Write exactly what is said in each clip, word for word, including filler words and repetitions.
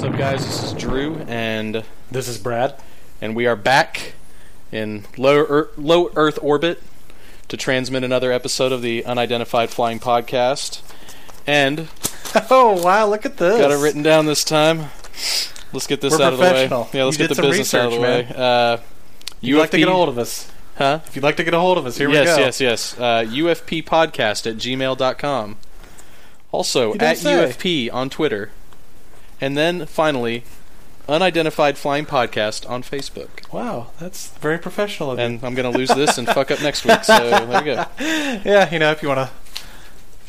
What's up, guys? This is Drew, and this is Brad, and we are back in low Earth, low Earth orbit to transmit another episode of the Unidentified Flying Podcast. And oh wow, look at this! Got it written down this time. Let's get this We're out of the way. Yeah, let's you get the business research, out of the man. way. Uh, if you'd like to get a hold of us, huh? If you'd like to get a hold of us, here yes, we go. Yes, yes, yes. Uh, U F P podcast at gmail dot com. Also at say. U F P on Twitter. And then, finally, Unidentified Flying Podcast on Facebook. Wow, that's very professional of you. And I'm going to lose this and fuck up next week, so there you go. Yeah, you know, if you want to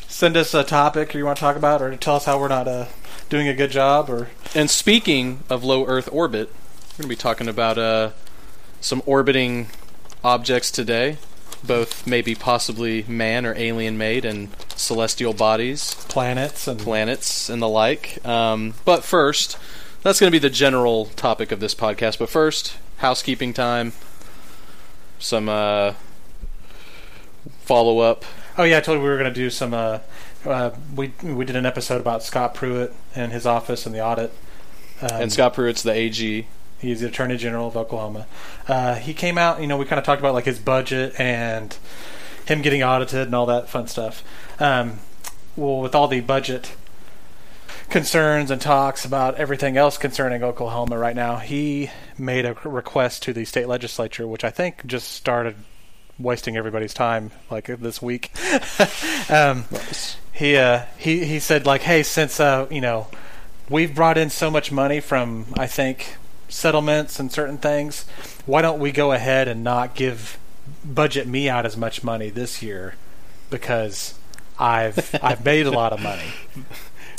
send us a topic or you want to talk about or tell us how we're not uh, doing a good job. or. And speaking of low Earth orbit, we're going to be talking about uh, some orbiting objects today, both maybe possibly man or alien-made and celestial bodies. Planets. and Planets and the like. Um, but first, that's going to be the general topic of this podcast. But first, housekeeping time. Some uh, follow-up. Oh, yeah, I told you we were going to do some... Uh, uh, we we did an episode about Scott Pruitt and his office and the audit. Um, and Scott Pruitt's the A G. He's the Attorney General of Oklahoma. Uh, he came out, you know, we kind of talked about like his budget and him getting audited and all that fun stuff. Um, well, with all the budget concerns and talks about everything else concerning Oklahoma right now, he made a request to the state legislature, which I think just started wasting everybody's time like this week. um, nice. He uh, he he said like, hey, since uh, you know, we've brought in so much money from I think. settlements and certain things, why don't we go ahead and not give budget me out as much money this year because I've I've made a lot of money.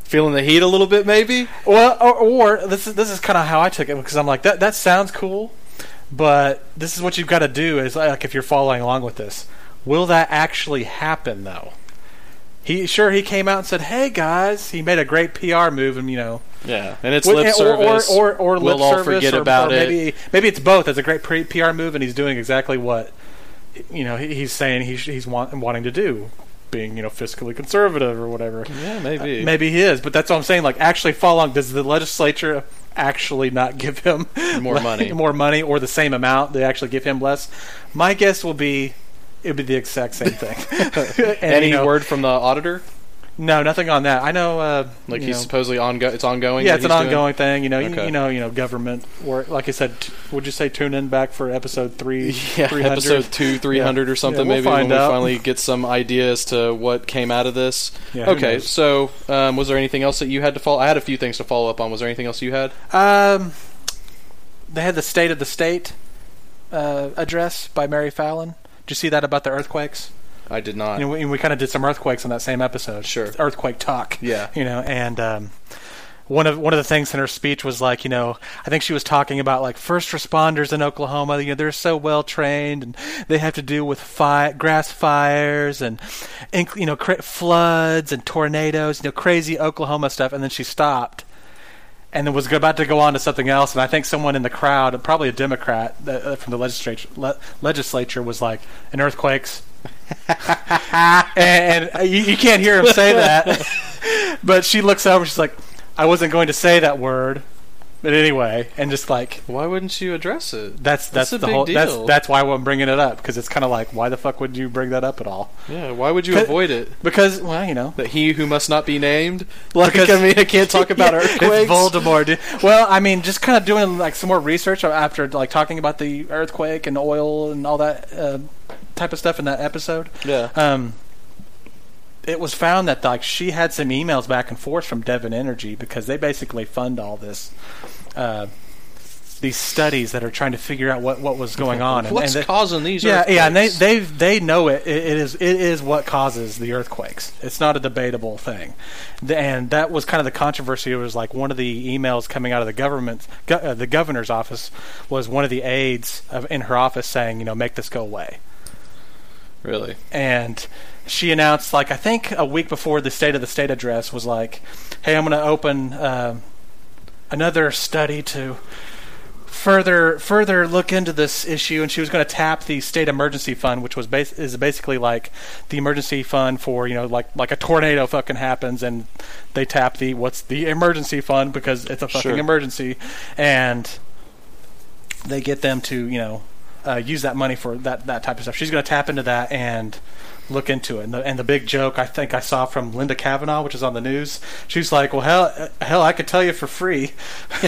Feeling the heat a little bit, maybe. Well, or, or this is this is kind of how I took it because I'm like that that sounds cool, but this is what you've got to do is like if you're following along with this, will that actually happen though? He sure he came out and said, "Hey guys," he made a great P R move, and you know, yeah, and it's lip service, or or, or, or we'll lip all service, forget or, about or maybe, it. Maybe it's both. It's a great P R move, and he's doing exactly what you know he, he's saying he's he's want, wanting to do, being you know fiscally conservative or whatever. Yeah, maybe uh, maybe he is, but that's what I'm saying. Like, actually, follow along. Does the legislature actually not give him more like, money, more money, or the same amount? They actually give him less. My guess will be. It'd be the exact same thing. and, Any you know, word from the auditor? No, nothing on that. I know, uh, like he's know, supposedly ongoing. It's ongoing. Yeah, it's an ongoing doing? thing. You know, okay. you, you know, you know, government work. Like I said, t- would you say tune in back for episode three, yeah, episode two, three hundred yeah. or something? Yeah, we'll maybe when out. we finally get some idea as to what came out of this. Yeah, okay, so um, was there anything else that you had to follow? I had a few things to follow up on. Was there anything else you had? Um, they had the State of the State uh, address by Mary Fallon. Did you see that about the earthquakes? I did not. You know, we we kind of did some earthquakes on that same episode. Sure. Earthquake talk. Yeah. You know, and um, one of one of the things in her speech was like, you know, I think she was talking about like first responders in Oklahoma. You know, they're so well trained, and they have to deal with fi- grass fires and you know cra- floods and tornadoes. You know, crazy Oklahoma stuff. And then she stopped. And then was about to go on to something else, and I think someone in the crowd, probably a Democrat uh, from the legislature, le- legislature, was like, "An earthquakes," and, and you, you can't hear him say that. But she looks over, she's like, "I wasn't going to say that word," but anyway, and just like, why wouldn't you address it? That's that's, that's the a big whole. Deal. That's that's why I'm bringing it up because it's kind of like, why the fuck would you bring that up at all? Yeah, why would you avoid it? Because well, you know, that he who must not be named. Like, I mean, I can't talk about earthquakes. It's Voldemort. Dude. Well, I mean, just kind of doing like some more research after like talking about the earthquake and oil and all that uh, type of stuff in that episode. Yeah. Um, it was found that like she had some emails back and forth from Devon Energy because they basically fund all this. Uh, these studies that are trying to figure out what, what was going on. And, What's and they, causing these yeah, earthquakes? Yeah, and they they they know it. It, it is it is what causes the earthquakes. It's not a debatable thing. And that was kind of the controversy. It was like one of the emails coming out of the government, go, uh, the governor's office, was one of the aides of, in her office saying, you know, make this go away. Really? And she announced, like, I think a week before the State of the State address was like, hey, I'm going to open... Uh, Another study to further further look into this issue, and she was going to tap the state emergency fund, which was bas- is basically like the emergency fund for, you know, like like a tornado fucking happens and they tap the what's the emergency fund because it's a fucking sure. emergency, and they get them to, you know, uh, use that money for that that type of stuff. She's going to tap into that and look into it. And the, and the big joke I think I saw from Linda Kavanaugh, which is on the news, she's like, well, hell, hell I could tell you for free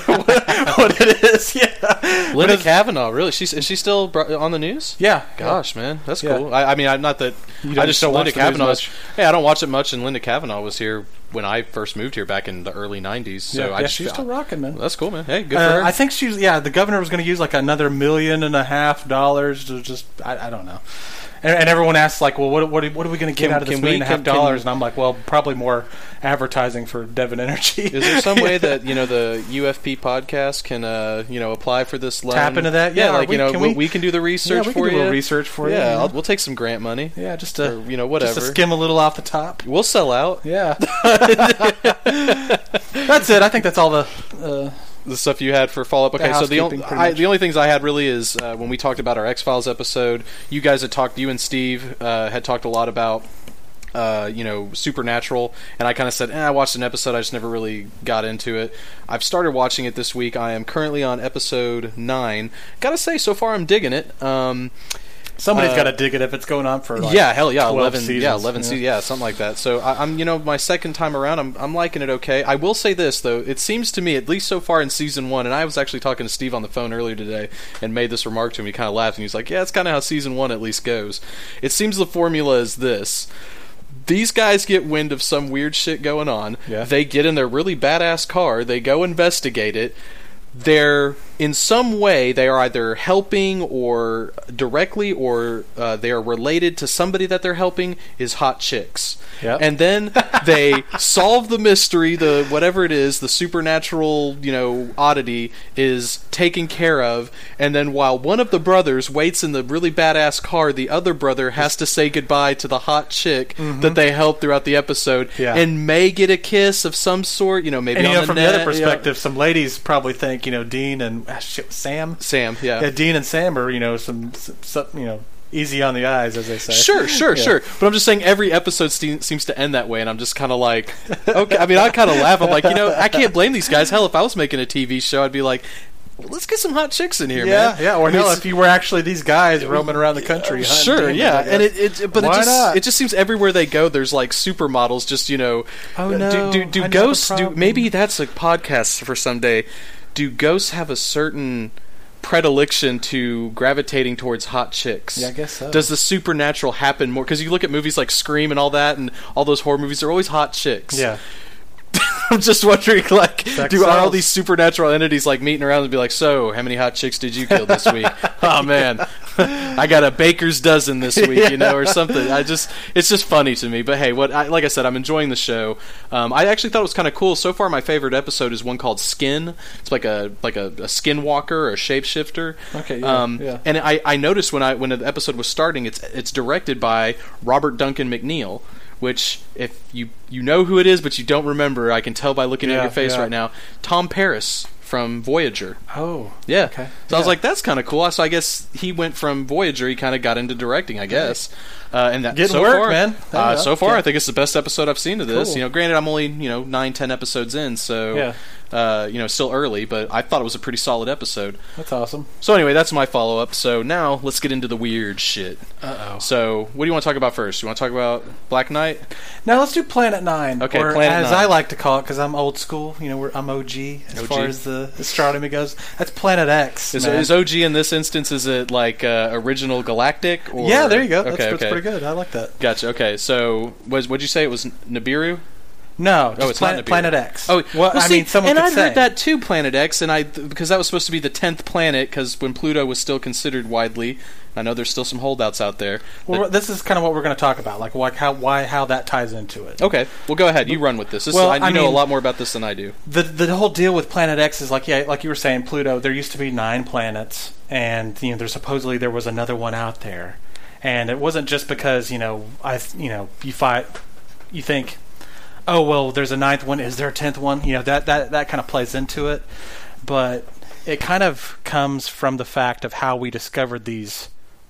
what, what it is. Yeah. Linda Kavanaugh, really? She's, is she still on the news? Yeah. Gosh, yeah. man. That's yeah. cool. I, I mean, I'm not that... I just don't Linda watch Kavanaugh much. Yeah, I don't watch it much, and Linda Kavanaugh was here when I first moved here back in the early nineties. So yeah, I yeah just, she's still rocking, man. That's cool, man. Hey, good uh, for her. I think she's... Yeah, the governor was going to use like another million and a half dollars to just... I, I don't know. And everyone asks, like, well, what, what, what are we going to get can, out of this million we, and a half can, dollars? And I'm like, well, probably more advertising for Devon Energy. Is there some way that, you know, the U F P podcast can, uh, you know, apply for this loan? Tap into that? Yeah, yeah like, we, you know, can we, we can do the research yeah, for you. we can do a little research for yeah, you. Yeah, you know? we'll take some grant money. Yeah, just to, or, you know, whatever. Just to skim a little off the top. We'll sell out. Yeah. That's it. I think that's all the... Uh, The stuff you had for follow-up. Okay, the so the, on, I, the only things I had really is uh, when we talked about our X-Files episode, you guys had talked, you and Steve uh, had talked a lot about, uh, you know, Supernatural, and I kind of said, eh, I watched an episode, I just never really got into it. I've started watching it this week. I am currently on episode nine. Gotta say, so far I'm digging it. Um... Somebody's uh, got to dig it if it's going on for like yeah, hell yeah, eleven seasons, yeah, eleven yeah. seasons, yeah, something like that. So I, I'm, you know, my second time around, I'm, I'm liking it okay. I will say this though, it seems to me, at least so far in season one, and I was actually talking to Steve on the phone earlier today and made this remark to him. He kind of laughed and he's like, "Yeah, that's kind of how season one at least goes." It seems the formula is this. These guys get wind of some weird shit going on. Yeah. They get in their really badass car. They go investigate it. They're in some way they are either helping or directly or uh, they are related to somebody that they're helping is hot chicks. Yep. And then they solve the mystery, the whatever it is, the supernatural, you know, oddity is taken care of, and then while one of the brothers waits in the really badass car, the other brother has to say goodbye to the hot chick mm-hmm. that they helped throughout the episode yeah. and may get a kiss of some sort, you know, maybe and, on you know, the from net, the other perspective, you know, some ladies probably think, you know, Dean and Ah, shit, Sam, Sam, yeah. yeah, Dean and Sam are, you know, some, some, you know, easy on the eyes, as they say. Sure, sure, yeah. sure. But I'm just saying, every episode ste- seems to end that way, and I'm just kind of like, okay. I mean, I kind of laugh. I'm like, you know, I can't blame these guys. Hell, if I was making a T V show, I'd be like, let's get some hot chicks in here, yeah, man. Yeah, or I mean, hell, if you were actually these guys roaming around the country. Uh, sure, yeah. And it, it but Why it just not? it just seems everywhere they go there's like supermodels just, you know, oh no. Do do, do ghosts do maybe that's a podcast for someday. Do ghosts have a certain predilection to gravitating towards hot chicks? Yeah, I guess so. Does the supernatural happen more? Because you look at movies like Scream and all that, and all those horror movies, they're always hot chicks. Yeah. I'm just wondering, like, Sex do are all these supernatural entities, like, meeting around and be like, so, how many hot chicks did you kill this week? Oh, man. I got a baker's dozen this week, yeah. you know, or something. I just, it's just funny to me. But hey, what? I, like I said, I'm enjoying the show. Um, I actually thought it was kind of cool. So far, my favorite episode is one called Skin. It's like a like a, a skinwalker or a shapeshifter. Okay. Yeah, um, yeah. And I, I noticed when I when the episode was starting, it's it's directed by Robert Duncan McNeil, which if you you know who it is, but you don't remember, I can tell by looking yeah, at your face yeah. right now. Tom Paris. From Voyager. Oh. Yeah. Okay. So yeah. I was like, that's kind of cool. So I guess he went from Voyager, he kind of got into directing, I guess. Uh, and that, Getting so work, far, man. Uh, so far, yeah. I think it's the best episode I've seen of this. Cool. You know, granted, I'm only, you know, nine, ten episodes in, so... Yeah. Uh, you know, still early, but I thought it was a pretty solid episode. That's awesome. So anyway, that's my follow-up. So now let's get into the weird shit. Uh-oh. So what do you want to talk about first? You want to talk about Black Knight? Now let's do Planet Nine. Okay, or Planet as Nine. I like to call it, because I'm old school. You know, we're, I'm O G as O G. Far as the astronomy goes. That's Planet X. Is, is O G in this instance, is it like uh, original galactic? Or... Yeah, there you go. That's, okay, that's okay. pretty good. I like that. Gotcha. Okay, so what would you say? It was Nibiru? No, just oh, it's Planet, Planet X. Oh, well, well I see, mean, someone and could I've say. heard that too, Planet X, and I because that was supposed to be the tenth planet, because when Pluto was still considered widely, I know there's still some holdouts out there. Well, that, this is kind of what we're going to talk about, like why, how why how that ties into it. Okay, well, go ahead, you run with this. this well, is, I, you I know mean, a lot more about this than I do. The the whole deal with Planet X is like yeah, like you were saying, Pluto. There used to be nine planets, and you know, there supposedly there was another one out there, and it wasn't just because you know I you know you fight you think. Oh well, there's a ninth one. Is there a tenth one? You know that that, that kind of plays into it, but it kind of comes from the fact of how we discovered these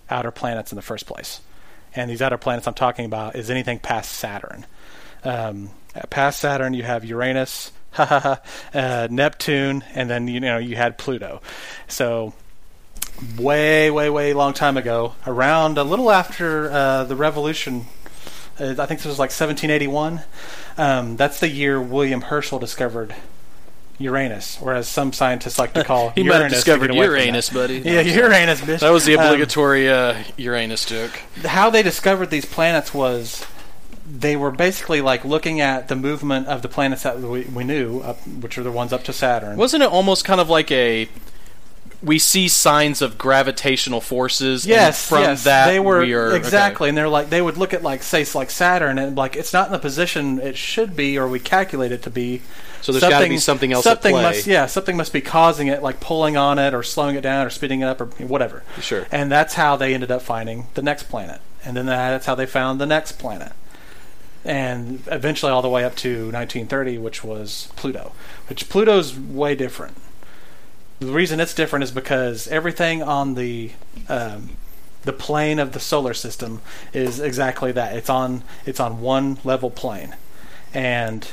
outer planets in the first place. And these outer planets I'm talking about is anything past Saturn. Um, past Saturn, you have Uranus, uh, Neptune, and then you know you had Pluto. So way, way, way long time ago, around a little after uh, the revolution, uh, I think this was like seventeen eighty-one. Um, that's the year William Herschel discovered Uranus, or as some scientists like to call he Uranus. He might have discovered Uranus, buddy. Yeah, Uranus, bitch. That was the obligatory um, uh, Uranus joke. How they discovered these planets was they were basically like looking at the movement of the planets that we, we knew, up, which are the ones up to Saturn. Wasn't it almost kind of like a... we see signs of gravitational forces. Yes, and from yes, that they were we are, exactly, okay. And they're like they would look at like say like Saturn and like it's not in the position it should be, or we calculate it to be. So there's got to be something else something at play. Must, yeah, something must be causing it, like pulling on it, or slowing it down, or speeding it up, or whatever. Sure. And that's how they ended up finding the next planet, and then that's how they found the next planet, and eventually all the way up to nineteen thirty, which was Pluto. Which Pluto's way different. The reason it's different is because everything on the um, the plane of the solar system is exactly that. It's on it's on one level plane, and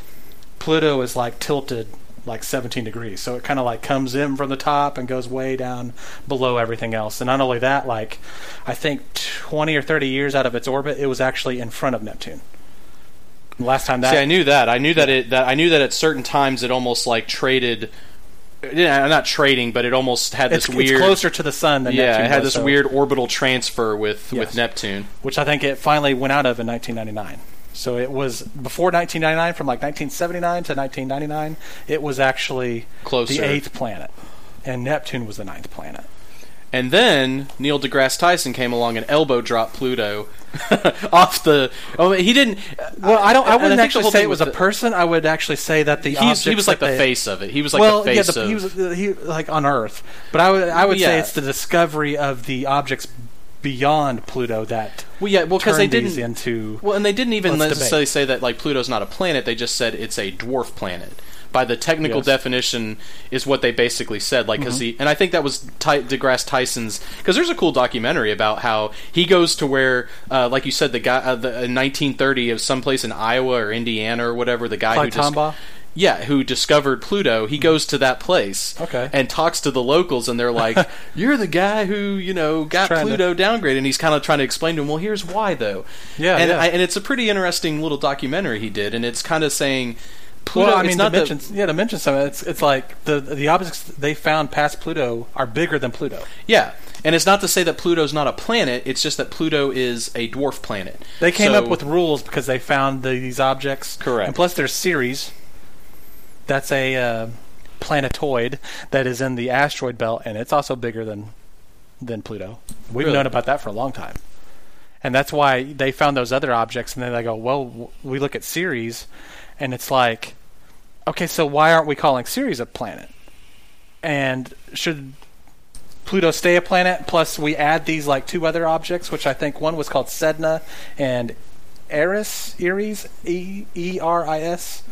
Pluto is like tilted like seventeen degrees. So it kind of like comes in from the top and goes way down below everything else. And not only that, like I think twenty or thirty years out of its orbit, it was actually in front of Neptune. Last time that See, I knew that. I knew that it that I knew that at certain times it almost like traded. Yeah, not trading, but it almost had this it's, weird... It's closer to the sun than yeah, Neptune. Yeah, it had this so. weird orbital transfer with, yes. with Neptune. Which I think it finally went out of in nineteen ninety-nine. So it was, before nineteen ninety-nine, from like nineteen seventy-nine to nineteen ninety-nine, it was actually closer. The eighth planet. And Neptune was the ninth planet. And then Neil deGrasse Tyson came along and elbow dropped Pluto off the. Oh, he didn't. Well, I don't. I wouldn't I actually say it was a the, person. I would actually say that the he, he was like the they, face of it. He was like well, the face yeah, the, of. He was he, like on Earth, but I would I would yeah. say it's the discovery of the objects beyond Pluto that. Well, yeah, well, because they didn't into. Well, and they didn't even necessarily debate. say that like Pluto's not a planet. They just said it's a dwarf planet. By the technical yes. definition is what they basically said. Like, cause mm-hmm. he, and I think that was Ty, deGrasse Tyson's... Because there's a cool documentary about how he goes to where, uh, like you said, the guy uh, the, in nineteen thirty of someplace in Iowa or Indiana or whatever, the guy like who... Tombaugh? Dis- yeah, who discovered Pluto, he goes to that place okay. and talks to the locals, and they're like, you're the guy who, you know, got Pluto to... downgraded, and he's kind of trying to explain to him, well, here's why, though. Yeah, and, yeah. I, and it's a pretty interesting little documentary he did, and it's kind of saying... Pluto, well, I mean, to mention, the, yeah, to mention something, it's it's like the the objects they found past Pluto are bigger than Pluto. Yeah, and it's not to say that Pluto's not a planet. It's just that Pluto is a dwarf planet. They came so, up with rules because they found the, these objects. Correct. And plus, there's Ceres. That's a uh, planetoid that is in the asteroid belt, and it's also bigger than than Pluto. We've really? known about that for a long time. And that's why they found those other objects, and then they go, well, we look at Ceres, and it's like, okay, so why aren't we calling Ceres a planet? And should Pluto stay a planet? Plus, we add these, like, two other objects, which I think one was called Sedna and Eris, Eris, E R I S.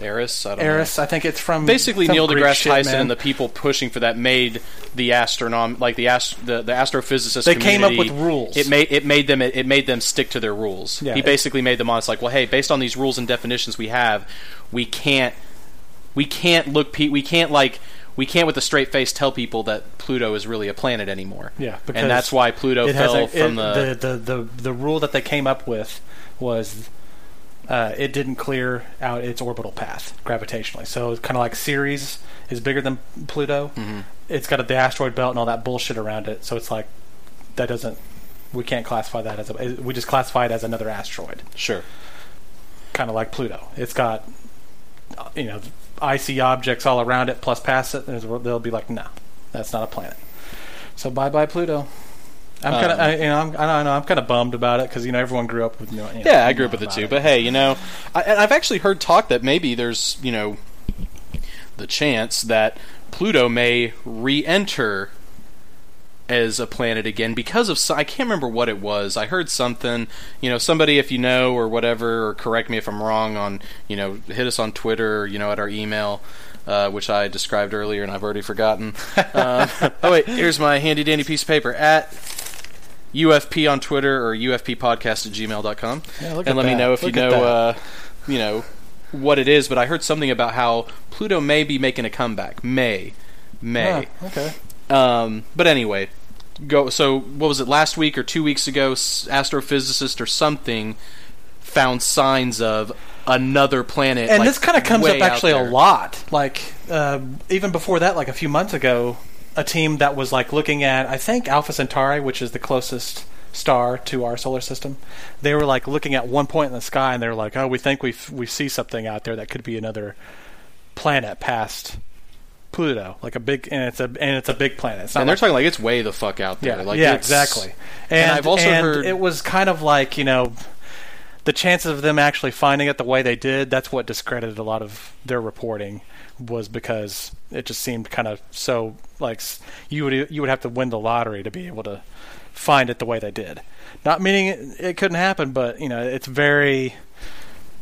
Eris, I don't Eris, know. I think it's from basically Neil deGrasse Tyson and the people pushing for that made the astronom like the ast- the, the astrophysicist they came up with rules. It made it made them it, it made them stick to their rules. Yeah, he it, basically made them honest. Like, well, hey, based on these rules and definitions we have, we can't we can't look pe- we can't like. We can't with a straight face tell people that Pluto is really a planet anymore. Yeah, because and that's why Pluto fell a, from it, the, the, the the the rule that they came up with was. Uh, it didn't clear out its orbital path gravitationally. So it's kind of like Ceres is bigger than Pluto. Mm-hmm. It's got the asteroid belt and all that bullshit around it. So it's like, that doesn't... We can't classify that as... a We just classify it as another asteroid. Sure. Kind of like Pluto. It's got, you know, icy objects all around it, plus past it. And they'll be like, no, that's not a planet. So bye-bye, Pluto. I'm kind of, um, you know, I'm, I know, I'm kind of bummed about it because you know everyone grew up with, you know, yeah, you know, I grew up with it too. It. But hey, you know, I, and I've actually heard talk that maybe there's, you know, the chance that Pluto may re-enter as a planet again because of, I can't remember what it was. I heard something, you know, somebody, if you know, or whatever, or correct me if I'm wrong on, you know, hit us on Twitter, you know, at our email, uh, which I described earlier and I've already forgotten. um, oh wait, here's my handy dandy piece of paper at U F P on Twitter or U F P podcast at gmail dot com. Yeah, look and at let that. me know if look you know, uh, you know, what it is, but I heard something about how Pluto may be making a comeback. May. May. Ah, okay. Um, but anyway, go. So what was it, last week or two weeks ago, astrophysicist or something found signs of another planet. And like, this kind of comes up actually a lot. Like, uh, even before that, like a few months ago, a team that was like looking at, I think, Alpha Centauri, which is the closest star to our solar system, they were like looking at one point in the sky and they were like, oh, we think we we see something out there that could be another planet past Pluto, like a big, and it's a and it's a big planet. It's not and they're like, talking like it's way the fuck out there. Yeah, like yeah it's, exactly. And, and I've also and heard it was kind of like, you know, the chances of them actually finding it the way they did, that's what discredited a lot of their reporting, was because it just seemed kind of so like you would you would have to win the lottery to be able to find it the way they did. Not meaning it, it couldn't happen, but you know, it's very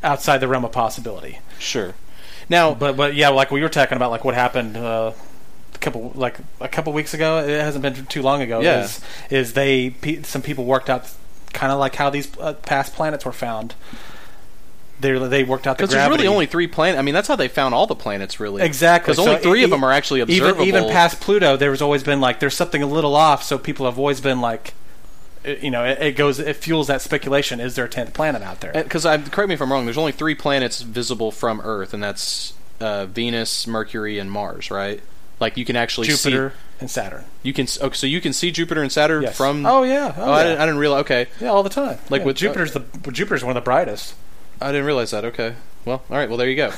outside the realm of possibility. Sure. Now, but but yeah, like we were talking about, like what happened uh, a couple like a couple weeks ago. It hasn't been too long ago. Yeah. Is, is they pe- some people worked out kind of like how these uh, past planets were found. They they worked out the gravity. Because there's really only three planets. I mean, that's how they found all the planets, really. Exactly. Because so only three e- of them are actually observable. Even, even past Pluto, there was always been like there's something a little off. So people have always been like, you know, it, it goes, it fuels that speculation. Is there a tenth planet out there? Because correct me if I'm wrong. There's only three planets visible from Earth, and that's uh, Venus, Mercury, and Mars, right? Like you can actually Jupiter see Jupiter and Saturn. You can okay, so you can see Jupiter and Saturn yes. from. Oh yeah. Oh, oh yeah. I, didn't, I didn't realize. Okay. Yeah, all the time. Like yeah, with Jupiter's uh, the Jupiter's one of the brightest. I didn't realize that. Okay. Well, all right. Well, there you go.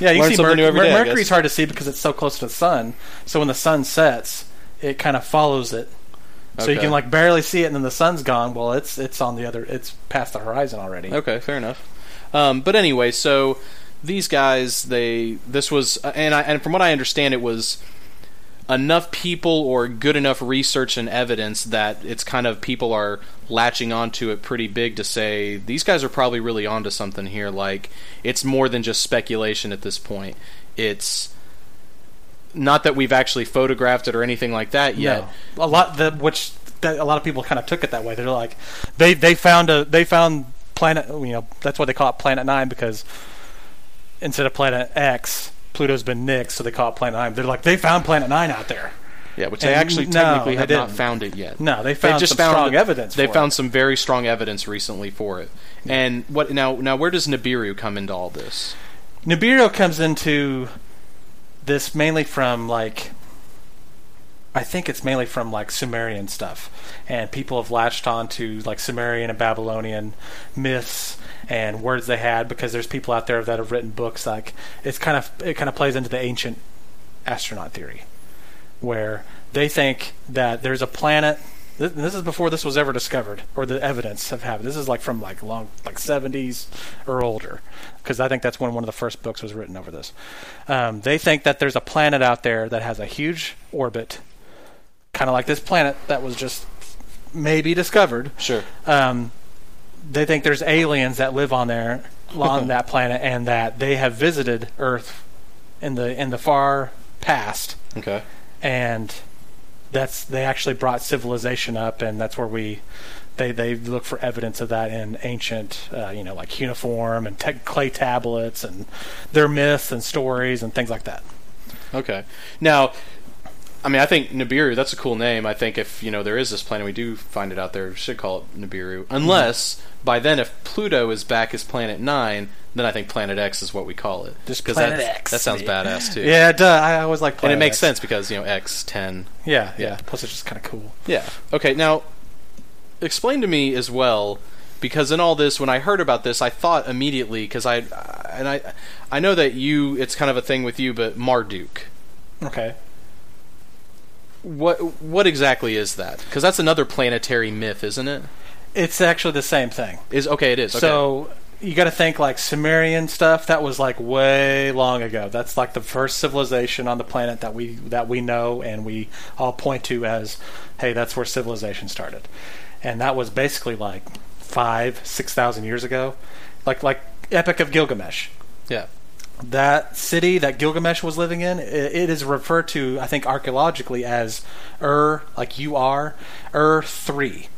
yeah, you see Mercury. Mer- Mercury's hard to see because it's so close to the sun. So when the sun sets, it kind of follows it. So okay. you can like barely see it, and then the sun's gone. Well, it's it's on the other. It's past the horizon already. Okay, fair enough. Um, but anyway, so these guys, they this was, and I and from what I understand, it was enough people or good enough research and evidence that it's kind of people are latching onto it pretty big to say these guys are probably really onto something here. Like it's more than just speculation at this point. It's not that we've actually photographed it or anything like that yet. No. A lot the which that a lot of people kind of took it that way. They're like, they they found a they found planet. You know, that's why they call it Planet Nine, because instead of Planet X, Pluto's been nixed, so they call it Planet Nine. They're like, they found Planet Nine out there. Yeah, which and they actually technically no, have not found it yet. No, they found they just some found strong the, evidence. They for found it. some very strong evidence recently for it. Yeah. And what now? Now, where does Nibiru come into all this? Nibiru comes into this mainly from like, I think it's mainly from like Sumerian stuff, and people have latched on to like Sumerian and Babylonian myths and words they had, because there's people out there that have written books. Like it's kind of it kind of plays into the ancient astronaut theory, where they think that there's a planet. This is before this was ever discovered, or the evidence of happened. This is like from like long, like seventies or older, because I think that's when one of the first books was written over this. Um, they think that there's a planet out there that has a huge orbit, kind of like this planet that was just maybe discovered. Sure. Um, they think there's aliens that live on there, on that planet, and that they have visited Earth in the in the far past. Okay. And that's they actually brought civilization up, and that's where we they they look for evidence of that in ancient uh, you know like cuneiform and te- clay tablets and their myths and stories and things like that. Okay. Now, I mean, I think Nibiru, that's a cool name. I think if you know there is this planet, we do find it out there, we should call it Nibiru. Unless mm-hmm. by then, if Pluto is back as Planet Nine, then I think Planet X is what we call it. Just Planet that, X. That sounds yeah. badass too. Yeah, duh. I always like Planet X. And it makes X. sense because you know X ten. Yeah, yeah, yeah. Plus, it's just kind of cool. Yeah. Okay. Now, explain to me as well, because in all this, when I heard about this, I thought immediately because I and I I know that you, it's kind of a thing with you, but Marduk. Okay. What what exactly is that? Because that's another planetary myth, isn't it? It's actually the same thing. Is okay. It is. Okay. So you got to think like Sumerian stuff. That was like way long ago. That's like the first civilization on the planet that we that we know and we all point to as, hey, that's where civilization started. And that was basically like five, six thousand years ago, like like Epic of Gilgamesh. Yeah. That city that Gilgamesh was living in, it is referred to, I think, archaeologically as Ur, like U R, Ur three,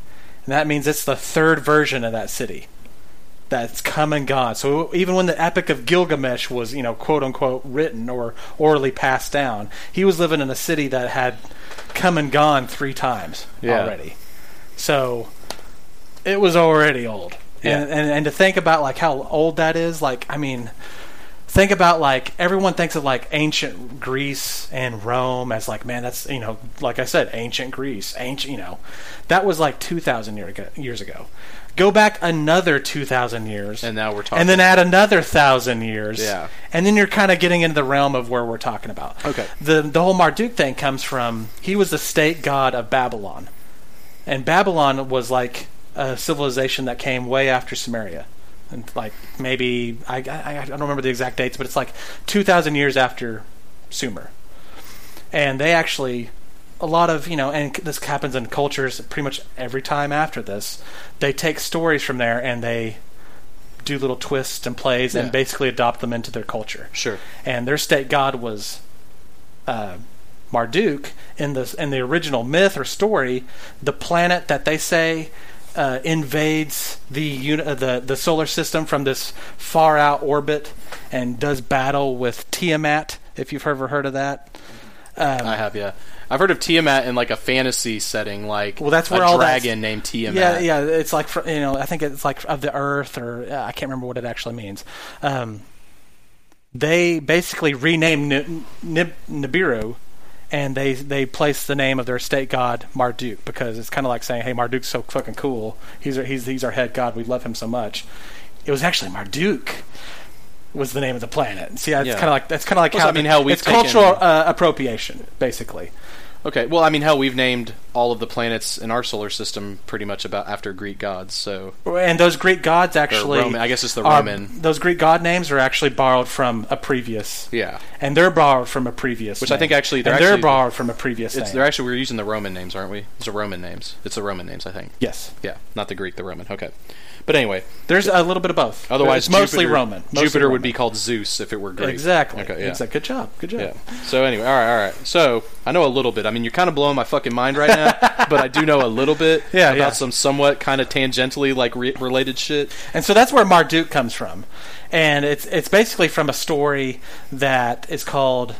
and that means it's the third version of that city that's come and gone. So even when the Epic of Gilgamesh was, you know, quote unquote written or orally passed down, he was living in a city that had come and gone three times yeah. already. So it was already old, yeah. and, and and to think about like how old that is, like I mean. Think about, like, everyone thinks of, like, ancient Greece and Rome as, like, man, that's, you know, like I said, ancient Greece, ancient, you know. That was, like, two thousand year ago, years ago. Go back another two thousand years. And now we're talking. And then add another one thousand years. Yeah. And then you're kind of getting into the realm of where we're talking about. Okay. The, the whole Marduk thing comes from, he was the state god of Babylon. And Babylon was, like, a civilization that came way after Sumeria. And like maybe I, I I don't remember the exact dates, but it's like two thousand years after Sumer, and they actually a lot of you know, and this happens in cultures pretty much every time after this. They take stories from there and they do little twists and plays yeah. and basically adopt them into their culture. Sure. And their state god was uh, Marduk in the in the original myth or story, the planet that they say. Uh, invades the, uh, the the solar system from this far out orbit and does battle with Tiamat. If you've ever heard of that, um, I have. Yeah, I've heard of Tiamat in like a fantasy setting, like well, that's where a all dragon named Tiamat. Yeah, yeah. It's like you know, I think it's like of the Earth, or uh, I can't remember what it actually means. Um, they basically renamed N- Nib- Nibiru. And they they place the name of their state god Marduk because it's kind of like saying, "Hey, Marduk's so fucking cool. He's our, he's he's our head god. We love him so much." It was actually Marduk was the name of the planet. See, so yeah, it's yeah. kind of like that's kind of like well, how I mean how we it's taken... cultural uh, appropriation basically. Okay, well, I mean how we've named all of the planets in our solar system pretty much about after Greek gods. So and those Greek gods actually, Roman, I guess it's the are, Roman. Those Greek god names are actually borrowed from a previous. Yeah, and they're borrowed from a previous. Which name. I think actually they're and actually, they're borrowed from a previous. It's, name. They're actually we're using the Roman names, aren't we? It's the Roman names. It's the Roman names, I think. Yes. Yeah, not the Greek, the Roman. Okay, but anyway, there's a little bit of both. Otherwise, Jupiter, mostly Roman. Mostly Jupiter Roman. Would be called Zeus if it were Greek. Exactly. Okay. Yeah. Exactly. Good job. Good job. Yeah. So anyway, all right, all right. So I know a little bit. I mean. You're kind of blowing my fucking mind right now, but I do know a little bit yeah, about yeah. some somewhat kind of tangentially like re- related shit. And so that's where Marduk comes from, and it's it's basically from a story that is called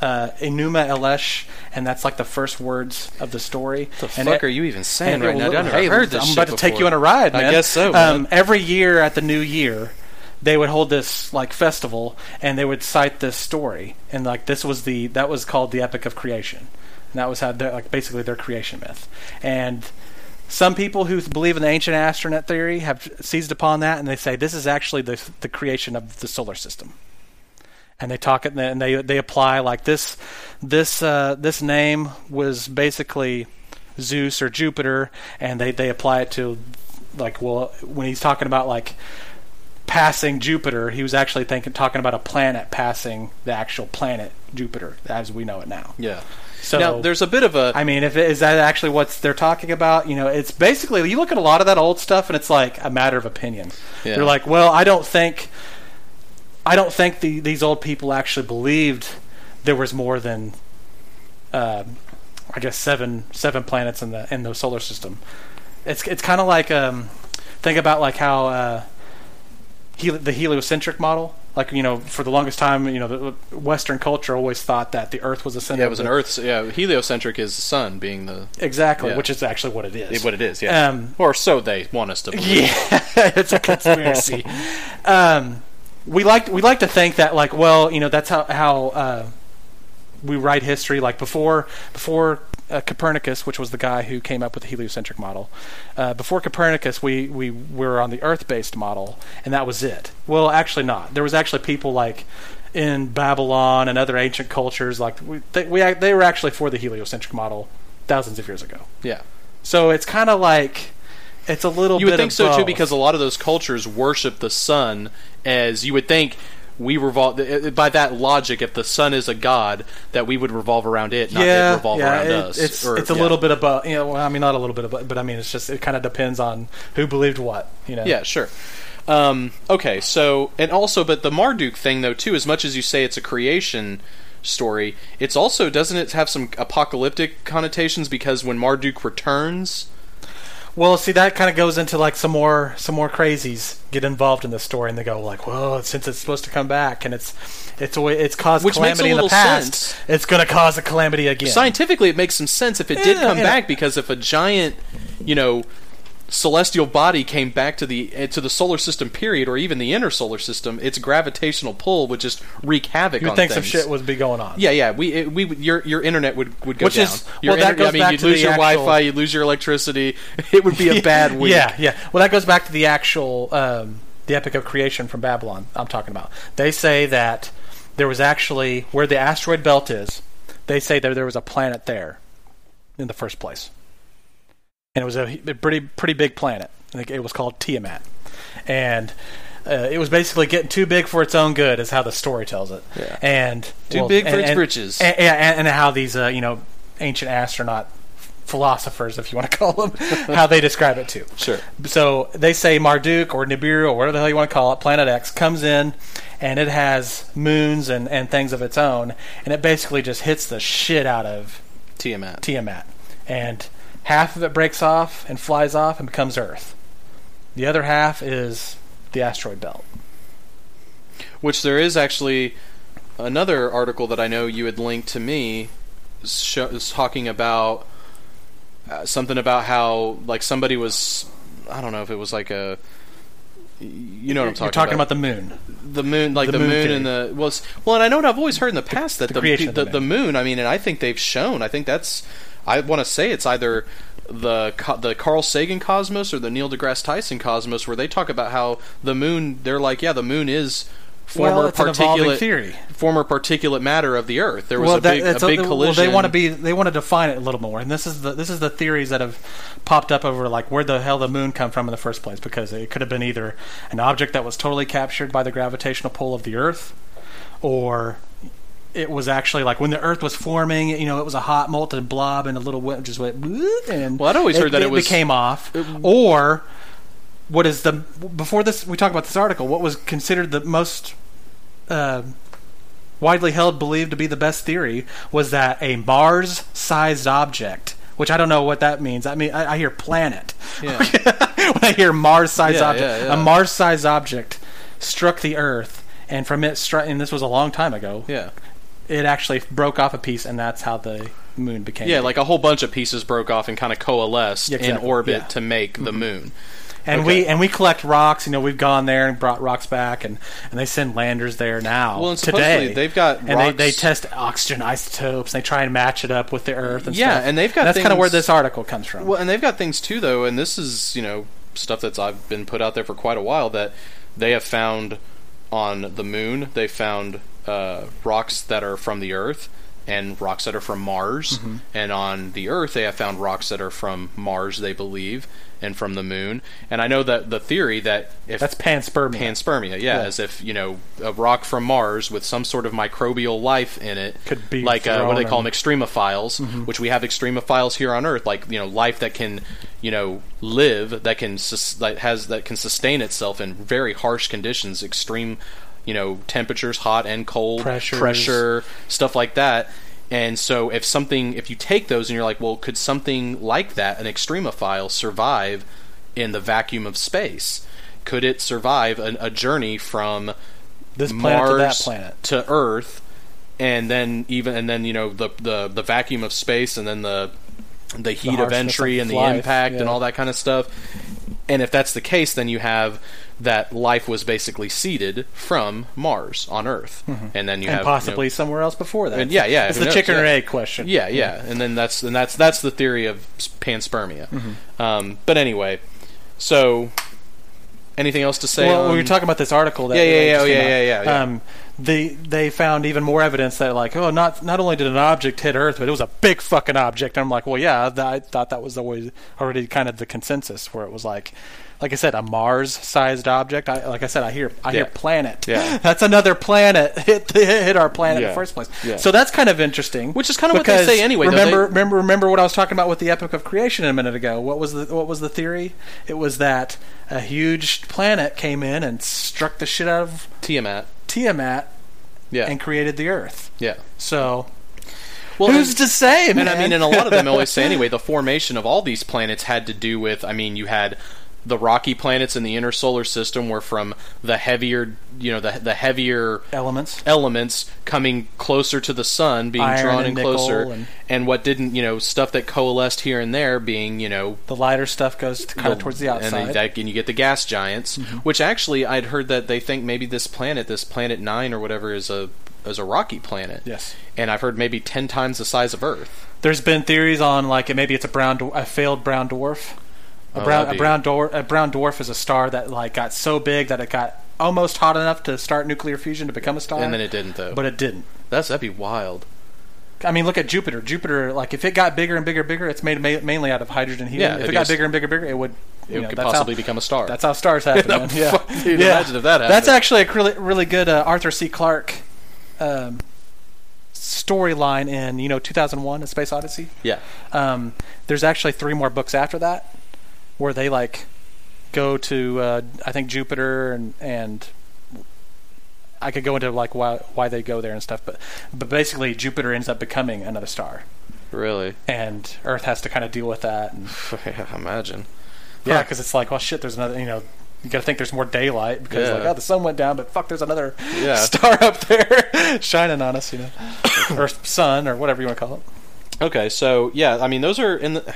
uh, Enuma Elish, and that's like the first words of the story. What the and fuck it, are you even saying right now? I've never hey, heard this. I'm shit about to before. Take you on a ride, man. I guess so. Um, every year at the new year. They would hold this like festival, and they would cite this story, and like this was the that was called the Epic of Creation, and that was how they're like basically their creation myth. And some people who believe in the ancient astronaut theory have seized upon that, and they say this is actually the the creation of the solar system. And they talk it, and they they apply like this this uh, this name was basically Zeus or Jupiter, and they they apply it to like well when he's talking about like. Passing Jupiter, he was actually thinking, talking about a planet passing the actual planet Jupiter as we know it now. Yeah. So now, there's a bit of a. I mean, if it, is that actually what they're talking about? You know, it's basically you look at a lot of that old stuff, and it's like a matter of opinion. Yeah. They're like, well, I don't think, I don't think the, these old people actually believed there was more than, uh, I guess seven seven planets in the in the solar system. It's it's kind of like um, think about like how. Uh, Heli- the heliocentric model, like you know, for the longest time, you know, the Western culture always thought that the Earth was the center. Yeah, it was of the, an Earth. Yeah, heliocentric is the sun being the exactly, yeah. which is actually what it is. What it is, yeah. Um, or so they want us to believe. Yeah, it's a conspiracy. um, we like we like to think that, like, well, you know, that's how how uh, we write history. Like before before. Uh, Copernicus, which was the guy who came up with the heliocentric model. Uh, before Copernicus, we, we were on the Earth-based model, and that was it. Well, actually not. There was actually people like in Babylon and other ancient cultures, like we, they, we, they were actually for the heliocentric model thousands of years ago. Yeah. So it's kind of like It's a little you bit of You would think so, both. too, because a lot of those cultures worship the sun as, you would think, we revolve... By that logic, if the sun is a god, that we would revolve around it, not yeah, it revolve yeah, around it, us. It's, or, it's a yeah. little bit about... You know, well, I mean, not a little bit about, but I mean, it's just... It kind of depends on who believed what, you know? Yeah, sure. Um, okay, so... And also, but the Marduk thing, though, too, as much as you say it's a creation... story. It's also, doesn't it have some apocalyptic connotations because when Marduk returns? Well, see, that kind of goes into like some more some more crazies get involved in the story, and they go like, "Well, since it's supposed to come back, and it's it's it's caused Which calamity in the past, sense. it's going to cause a calamity again." Scientifically, it makes some sense if it yeah, did come yeah. back, because if a giant, you know, celestial body came back to the to the solar system period, or even the inner solar system, its gravitational pull would just wreak havoc on things. You think some shit would be going on? Yeah, yeah. We it, we your your internet would would go Which down. Is, your well, inter- that goes I mean, back you'd to lose the your actual... Wi-Fi, you'd lose your electricity. It would be a bad week. Yeah, yeah. Well, that goes back to the actual um, the Epic of Creation from Babylon. I'm talking about. They say that there was actually where the asteroid belt is. They say that there was a planet there in the first place. And it was a pretty pretty big planet. I think it was called Tiamat. And uh, it was basically getting too big for its own good, is how the story tells it. Yeah. And Too well, big and, for its and, britches. And, and, and how these uh, you know, ancient astronaut philosophers, if you want to call them, how they describe it too. Sure. So they say Marduk or Nibiru or whatever the hell you want to call it, Planet X, comes in, and it has moons and, and things of its own. And it basically just hits the shit out of Tiamat. Tiamat. And... half of it breaks off and flies off and becomes Earth. The other half is the asteroid belt. Which there is actually another article that I know you had linked to me show, talking about uh, something about how like somebody was... I don't know if it was like a... You know what I'm talking, You're talking about. You're talking about the moon. The moon, like the, the moon, moon and the... Well, well, and I know what I've always heard in the past, the, that the, the, the, the, the moon, I mean, and I think they've shown, I think that's... I want to say it's either the the Carl Sagan Cosmos or the Neil deGrasse Tyson Cosmos, where they talk about how the moon. They're like, yeah, the moon is former well, particulate theory. former particulate matter of the Earth. There was well, a that, big a big a, collision. Well, they want to be they want to define it a little more, and this is the this is the theories that have popped up over like where the hell the moon come from in the first place, because it could have been either an object that was totally captured by the gravitational pull of the Earth, or it was actually like when the Earth was forming, you know, it was a hot molten blob and a little wind just went. And well, I'd always it, heard that it, it was became off. It, or what is the before this? We talk about this article. What was considered the most uh, widely held, believed to be the best theory was that a Mars-sized object, which I don't know what that means. I mean, I, I hear planet yeah. when I hear Mars-sized yeah, object. Yeah, yeah. A Mars-sized object struck the Earth, and from it, stri- and this was a long time ago. Yeah. It actually broke off a piece, and that's how the moon became. Yeah, big. Like a whole bunch of pieces broke off and kind of coalesced yeah, exactly. in orbit yeah. to make the mm-hmm. moon. And okay. we and we collect rocks. You know, we've gone there and brought rocks back, and, and they send landers there now. Well, and today they've got rocks. and they, they test oxygen isotopes. And they try and match it up with the Earth. And yeah, stuff. and they've got and that's things, kind of where this article comes from. Well, and they've got things too, though. And this is you know stuff that's I've been put out there for quite a while that they have found on the moon. They found. Uh, rocks that are from the Earth and rocks that are from Mars. Mm-hmm. And on the Earth, they have found rocks that are from Mars, they believe, and from the moon. And I know that the theory that if... That's panspermia. Panspermia, yeah, yeah. As if, you know, a rock from Mars with some sort of microbial life in it. Could be Like, a, what do they call them? Extremophiles, mm-hmm. which we have extremophiles here on Earth. Like, you know, life that can, you know, live, that can sus- that has that can sustain itself in very harsh conditions, extreme... you know, temperatures, hot and cold, Pressures. pressure, stuff like that. And so if something, if you take those and you're like, well, could something like that, an extremophile, survive in the vacuum of space? Could it survive an, a journey from this planet to that planet to Earth, and then even, and then, you know, the, the, the vacuum of space, and then the, the heat the of entry and life, the impact yeah. and all that kind of stuff. And if that's the case, then you have that life was basically seeded from Mars on Earth. Mm-hmm. And then you and have possibly you know, somewhere else before that. And yeah, yeah. It's the knows? chicken yeah. or egg question. Yeah, yeah. Mm-hmm. And then that's and that's that's the theory of panspermia. Mm-hmm. Um, but anyway, so anything else to say? Well, on... we were talking about this article that Yeah, yeah, yeah, yeah, yeah, yeah, yeah. Um, they they found even more evidence that, like, oh, not not only did an object hit Earth, but it was a big fucking object. And I'm like, well, yeah, th- I thought that was always already kind of the consensus, where it was like, like I said, a Mars-sized object. I, like I said, I hear I yeah. hear planet. Yeah. That's another planet. Hit hit our planet yeah. in the first place. Yeah. So that's kind of interesting. Which is kind of what they say anyway. Remember, remember, remember what I was talking about with the Epic of Creation a minute ago. What was the what was the theory? It was that a huge planet came in and struck the shit out of Tiamat. Tiamat, yeah, and created the Earth. Yeah. So, well, who's and, to say, man? And I mean, and a lot of them always say anyway, the formation of all these planets had to do with. I mean, you had the rocky planets in the inner solar system were from the heavier, you know, the the heavier elements elements coming closer to the sun, being Iron drawn in closer, and, and what didn't, you know, stuff that coalesced here and there being, you know, the lighter stuff goes to, kind the, of towards the outside, and, that, and you get the gas giants, mm-hmm. which actually I'd heard that they think maybe this planet, this Planet Nine or whatever, is a is a rocky planet. Yes, and I've heard maybe ten times the size of Earth. There's been theories on like maybe it's a brown, a failed brown dwarf. A oh, brown a brown dwarf a brown dwarf is a star that like got so big that it got almost hot enough to start nuclear fusion to become a star, and then it didn't though. But it didn't. That's that'd be wild. I mean, look at Jupiter. Jupiter, like if it got bigger and bigger and bigger, it's made ma- mainly out of hydrogen helium. Yeah, if it got bigger and bigger and bigger, it would it know, could possibly how, become a star. That's how stars happen. no, yeah, fuck, dude, yeah. Imagine if that happened. That's actually a really really good uh, Arthur C. Clarke um, storyline in you know two thousand one: A Space Odyssey. Yeah. Um, there's actually three more books after that, where they like go to uh, I think Jupiter and and I could go into like why why they go there and stuff, but but basically Jupiter ends up becoming another star. Really? And Earth has to kind of deal with that. And, yeah, I imagine. Yeah, because huh. it's like, well, shit. There's another. You know, you got to think there's more daylight because yeah. like, oh, the sun went down, but fuck, there's another yeah. star up there shining on us. You know, or sun or whatever you want to call it. Okay, so yeah, I mean, those are in the.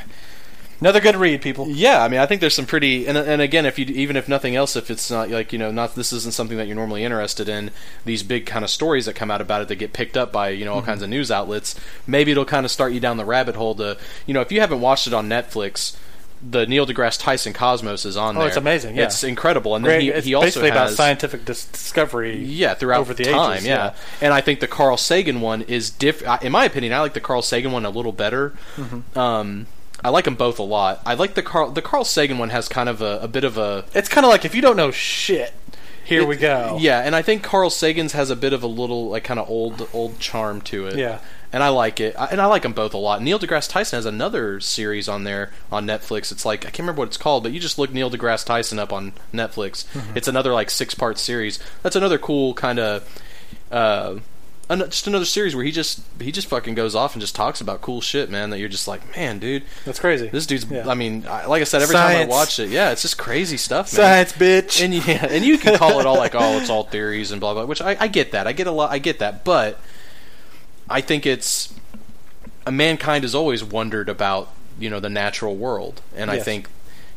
Another good read, people. Yeah, I mean, I think there's some pretty, and and again, if you even if nothing else, if it's not like you know, not this isn't something that you're normally interested in, these big kind of stories that come out about it that get picked up by you know all mm-hmm. kinds of news outlets, maybe it'll kind of start you down the rabbit hole. To you know, if you haven't watched it on Netflix, the Neil deGrasse Tyson Cosmos is on oh, there. Oh, it's amazing! Yeah, it's incredible. And Great. then he, it's he also basically has, about scientific dis- discovery. Yeah, throughout over the time. Ages, yeah. yeah, and I think the Carl Sagan one is different. In my opinion, I like the Carl Sagan one a little better. Mm-hmm. Um, I like them both a lot. I like the Carl... The Carl Sagan one has kind of a, a bit of a... It's kind of like, if you don't know shit, here it, we go. Yeah, and I think Carl Sagan's has a bit of a little, like, kind of old old charm to it. Yeah. And I like it. I, and I like them both a lot. Neil deGrasse Tyson has another series on there on Netflix. It's like... I can't remember what it's called, but you just look Neil deGrasse Tyson up on Netflix. Mm-hmm. It's another, like, six-part series. That's another cool kind of... Uh, just another series where he just he just fucking goes off and just talks about cool shit, man, that you're just like, man, dude, that's crazy. This dude's yeah. I mean, I, like I said, every Science. time I watch it, yeah, it's just crazy stuff, man. Science, bitch. And yeah, and you can call it all like, oh, it's all theories and blah blah, which I, I get that. I get a lot I get that, but I think it's uh, mankind has always wondered about, you know, the natural world. And yes. I think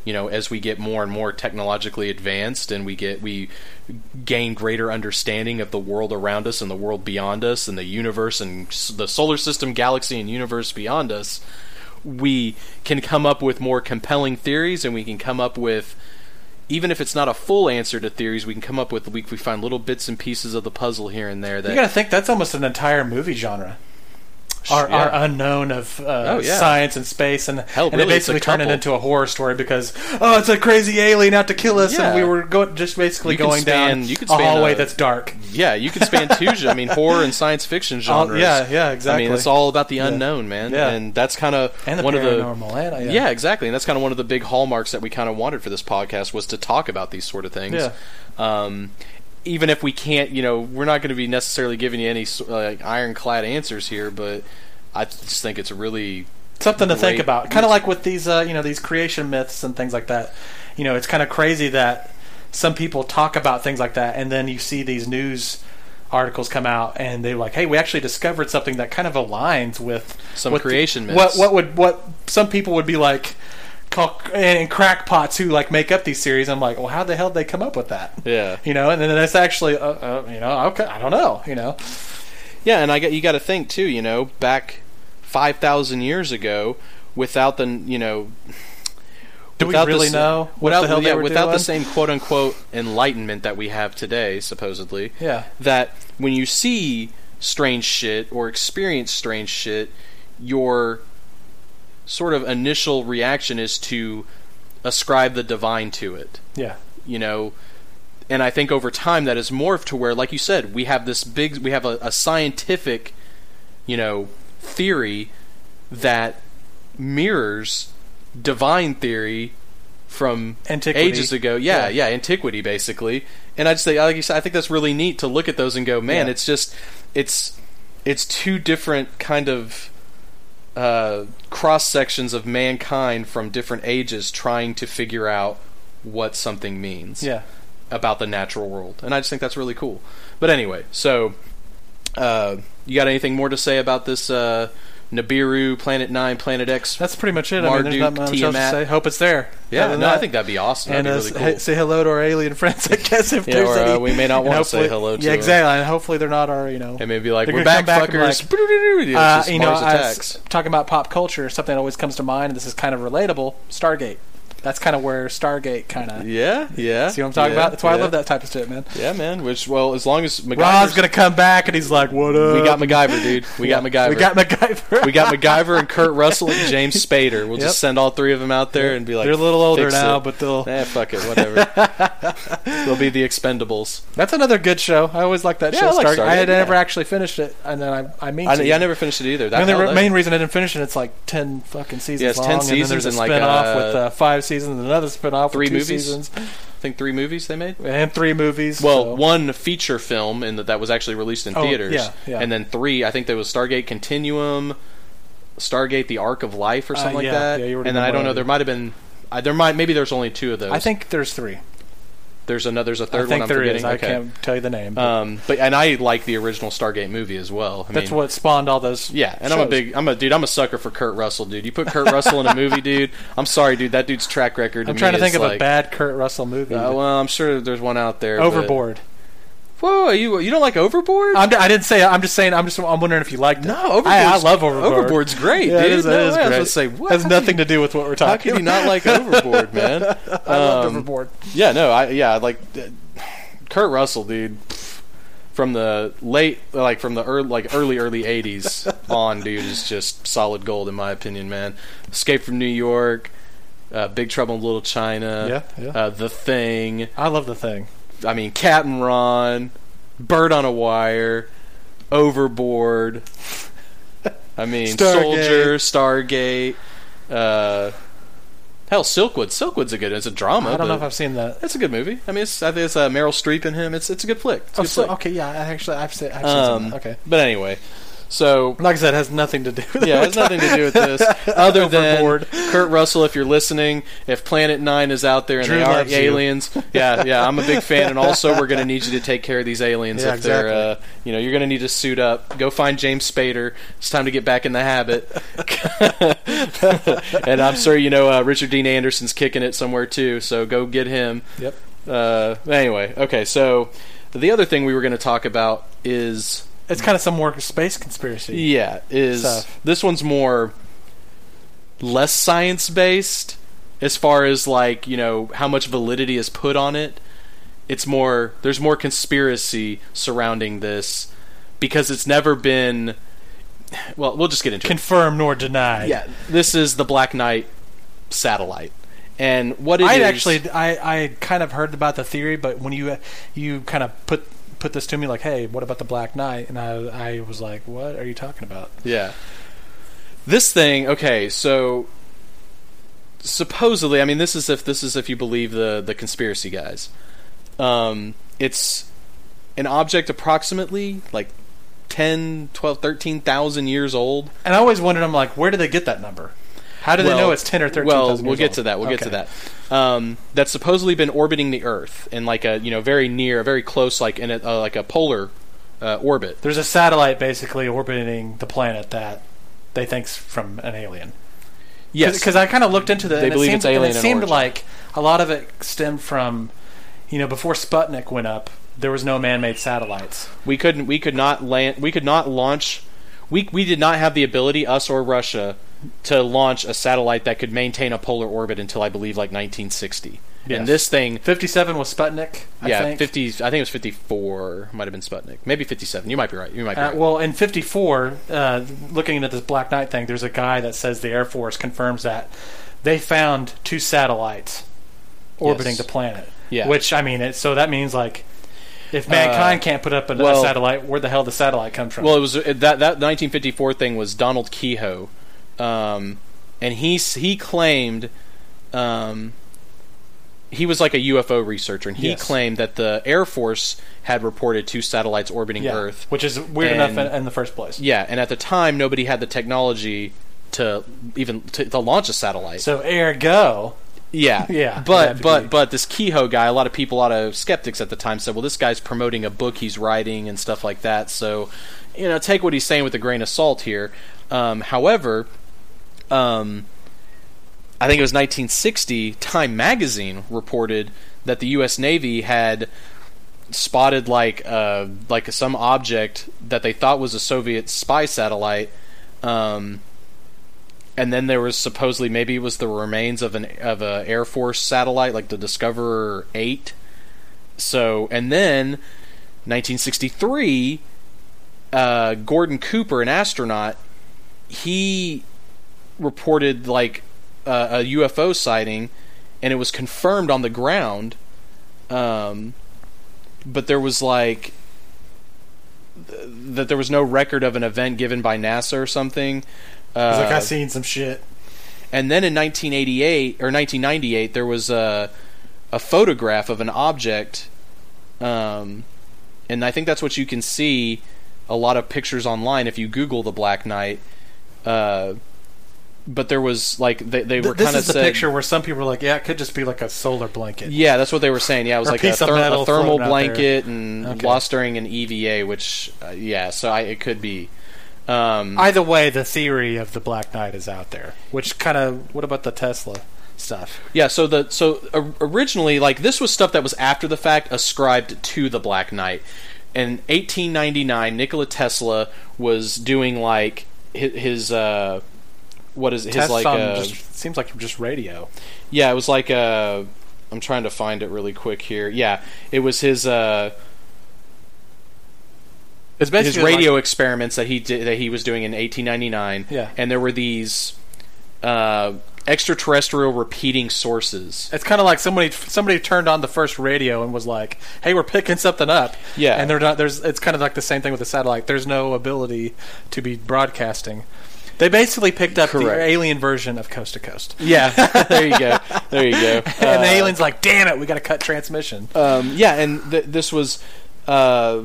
you know, as we get more and more technologically advanced and we get we gain greater understanding of the world around us and the world beyond us and the universe and the solar system, galaxy, and universe beyond us, we can come up with more compelling theories, and we can come up with, even if it's not a full answer to theories, we can come up with, we, we find little bits and pieces of the puzzle here and there. That you got to think, that's almost an entire movie genre. Our, yeah. our unknown of uh, oh, yeah. science and space, and, Hell, and really, it basically turned it into a horror story because, oh, it's a crazy alien out to kill us, yeah. and we were go- just basically going span, down you span a hallway a, that's dark. Yeah, you can span two, I mean, horror and science fiction genres. Oh, yeah, yeah, exactly. I mean, it's all about the unknown, yeah. man, yeah. and that's kind of one of the... paranormal, and, yeah. yeah, exactly, and that's kind of one of the big hallmarks that we kind of wanted for this podcast was to talk about these sort of things. Yeah. Um, even if we can't, you know, we're not going to be necessarily giving you any uh, ironclad answers here, but I just think it's really something to think about. Kind of like with these, uh, you know, these creation myths and things like that. You know, it's kind of crazy that some people talk about things like that, and then you see these news articles come out, and they're like, "Hey, we actually discovered something that kind of aligns with some with creation the, myths." What, what would what some people would be like. And crackpots who like make up these series. I'm like, well, how the hell did they come up with that? Yeah, you know. And then that's actually, uh, uh, you know, okay, I don't know, you know. Yeah, and I got you got to think too, you know, back five thousand years ago, without the, you know, Do without we really the, know what without, the hell yeah, they were without doing? The same quote-unquote enlightenment that we have today, supposedly, yeah. that when you see strange shit or experience strange shit, your sort of initial reaction is to ascribe the divine to it. Yeah. You know, and I think over time that has morphed to where, like you said, we have this big, we have a, a scientific, you know, theory that mirrors divine theory from antiquity. ages ago. Yeah, yeah, yeah, antiquity, basically. And I just think, like you said, I think that's really neat to look at those and go, man, yeah. it's just, it's, it's two different kind of uh, cross sections of mankind from different ages trying to figure out what something means. Yeah. About the natural world. And I just think that's really cool. But anyway, so uh, you got anything more to say about this uh, Nibiru, Planet Nine, Planet X? That's pretty much it. Marduk, I mean, there's not much Tiamat. else to say. Hope it's there. Yeah, no, that. I think that'd be awesome. And that'd be really cool. Say hello to our alien friends, I guess, if yeah, there's or, any. Uh, we may not want to say hello to yeah, exactly. them. And hopefully they're not our, you know. And maybe like, we're back, back fuckers. Like, uh, you know, I was talking about pop culture, something that always comes to mind, and this is kind of relatable, Stargate. That's kind of where Stargate kind of... Yeah, yeah. See what I'm talking yeah, about? That's why yeah. I love that type of shit, man. Yeah, man. Which, well, as long as MacGyver's... Ron's going to come back and he's like, what up? We got MacGyver, dude. We yeah. got MacGyver. We got MacGyver. we got MacGyver and Kurt Russell and James Spader. We'll yep. just send all three of them out there and be like... They're a little older now, it. but they'll... Eh, fuck it. Whatever. They'll be the Expendables. That's another good show. I always liked that yeah, show. I, like Stargate. Stargate, I had yeah. never actually finished it, and then I I mean I, yeah, I never finished it either. That I mean, the re- main reason I didn't finish it, it's like ten fucking seasons yeah, it's long. ten seasons and there's a spinoff with five seasons. Seasons and another spin-off three with two movies seasons. I think three movies they made and three movies well so. One feature film and that was actually released in oh, theaters yeah, yeah. and then three I think there was Stargate Continuum, Stargate the Arc of Life or something uh, yeah, like that yeah, you were and then I don't know either. there might have been uh, there might maybe there's only two of those. I think there's three there's another there's a third I think one there I'm forgetting is. I okay. can't tell you the name but. Um, but and I like the original Stargate movie as well. I that's mean, what spawned all those yeah and shows. I'm a big I'm a dude I'm a sucker for Kurt Russell, dude. You put Kurt Russell in a movie, dude, I'm sorry, dude, that dude's track record I'm to trying me to think of like, a bad Kurt Russell movie. Uh, well, I'm sure there's one out there. Overboard but... Whoa, you you don't like Overboard? I'm, I didn't say. I'm just saying. I'm just. I'm wondering if you liked it. No, Overboard's, I, I love Overboard. Overboard's great, yeah, dude. It is, no, it is I great. Was going to say, what? It has nothing to do with what we're talking. How could about? You not like Overboard, man? I um, loved Overboard. Yeah, no, I yeah, like uh, Kurt Russell, dude. From the late, like from the early, like early early eighties on, dude, is just solid gold in my opinion, man. Escape from New York, uh, Big Trouble in Little China, yeah, yeah. Uh, The Thing. I love The Thing. I mean, Captain Ron, Bird on a Wire, Overboard. I mean, Stargate. Soldier, Stargate. Uh, hell, Silkwood. Silkwood's a good. It's a drama. I don't know if I've seen that. It's a good movie. I mean, it's, I think it's uh, Meryl Streep in him. It's it's a good flick. It's a oh, good so, flick. Okay, yeah. I actually, I've seen. I've um, seen that. Okay, but anyway. So, like I said, it has nothing to do with yeah, it has nothing to do with this. Other Overboard. Than Kurt Russell, if you're listening, if Planet Nine is out there and Drew they are aliens, yeah, yeah, I'm a big fan, and also we're going to need you to take care of these aliens. Yeah, if exactly. they're, uh, you know, you're going to need to suit up. Go find James Spader. It's time to get back in the habit. And I'm sure you know uh, Richard Dean Anderson's kicking it somewhere too, so go get him. Yep. Uh, anyway, okay, so the other thing we were going to talk about is. It's kind of some more space conspiracy. Yeah, is so. This one's more less science based as far as like you know how much validity is put on it. It's more there's more conspiracy surrounding this because it's never been. Well, we'll just get into confirmed it. Nor denied. Yeah, this is the Black Knight satellite. And what it I is, actually I I kind of heard about the theory, but when you you kind of put. put this to me like, hey, what about the Black Knight? And I I was like, what are you talking about? Yeah. This thing, okay, so supposedly, I mean, this is if this is if you believe the, the conspiracy guys. Um, it's an object approximately like ten, twelve, thirteen thousand years old. And I always wondered, I'm like, where did they get that number? How do well, they know it's ten or thirteen thousand well, years old? Well, we'll get to that. We'll okay. get to that. Um, that's supposedly been orbiting the Earth in like a you know very near, very close, like in a uh, like a polar uh, orbit. There's a satellite basically orbiting the planet that they think's from an alien. Yes, because I kind of looked into that. They and believe it seemed, it's alien. And it seemed origin. Like a lot of it stemmed from you know before Sputnik went up, there was no man-made satellites. We couldn't. We could not land. We could not launch. We we did not have the ability, us or Russia, to launch a satellite that could maintain a polar orbit until I believe like nineteen sixty. Yes. And this thing, fifty-seven was Sputnik. I yeah, think. fifty. I think it was fifty-four. Might have been Sputnik. Maybe fifty-seven. You might be right. You might be uh, right. Well, in fifty-four, uh, looking at this Black Knight thing, there's a guy that says the Air Force confirms that they found two satellites orbiting yes. the planet. Yeah. Which I mean, it, so that means like, if mankind uh, can't put up another well, satellite, where the hell did the satellite come from? Well, it was that that nineteen fifty-four thing was Donald Kehoe, um, and he he claimed. Um, He was like a U F O researcher, and he yes. claimed that the Air Force had reported two satellites orbiting yeah, Earth. Which is weird and, enough in, in the first place. Yeah, and at the time, nobody had the technology to even to, to launch a satellite. So, ergo... Yeah, yeah, but but but this Kehoe guy, a lot of people, a lot of skeptics at the time said, well, this guy's promoting a book he's writing and stuff like that, so, you know, take what he's saying with a grain of salt here. Um, however... Um, I think it was nineteen sixty, Time magazine reported that the U S Navy had spotted like uh, like some object that they thought was a Soviet spy satellite, um, and then there was supposedly maybe it was the remains of an of a Air Force satellite, like the Discoverer eight. So, and then nineteen sixty-three, uh, Gordon Cooper, an astronaut, he reported like. Uh, a U F O sighting, and it was confirmed on the ground, um, but there was like th- that there was no record of an event given by NASA or something. Uh, like I seen some shit. And then in nineteen eighty-eight or nineteen ninety-eight, there was a a photograph of an object, um, and I think that's what you can see a lot of pictures online if you Google the Black Knight. Uh, But there was, like, they, they were kind of This is the said, picture where some people were like, yeah, it could just be, like, a solar blanket. Yeah, that's what they were saying. Yeah, it was, like, a, therm- a thermal blanket and okay. lost during an E V A, which, uh, yeah, so I, it could be. Um, Either way, the theory of the Black Knight is out there, which kind of, what about the Tesla stuff? Yeah, so the so originally, like, this was stuff that was after the fact ascribed to the Black Knight. In eighteen ninety-nine, Nikola Tesla was doing, like, his... his uh, What is it? His like? Uh, just, seems like just radio. Yeah, it was like a. I'm trying to find it really quick here. Yeah, it was his. Uh, it's basically his radio like, experiments that he did that he was doing in eighteen ninety-nine. Yeah, and there were these uh, extraterrestrial repeating sources. It's kind of like somebody somebody turned on the first radio and was like, "Hey, we're picking something up." Yeah, and they're not. There's. It's kind of like the same thing with the satellite. There's no ability to be broadcasting. They basically picked up Correct. the alien version of Coast to Coast. Yeah, there you go. There you go. Uh, and the alien's like, damn it, we got to cut transmission. Um, yeah, and th- this was, uh,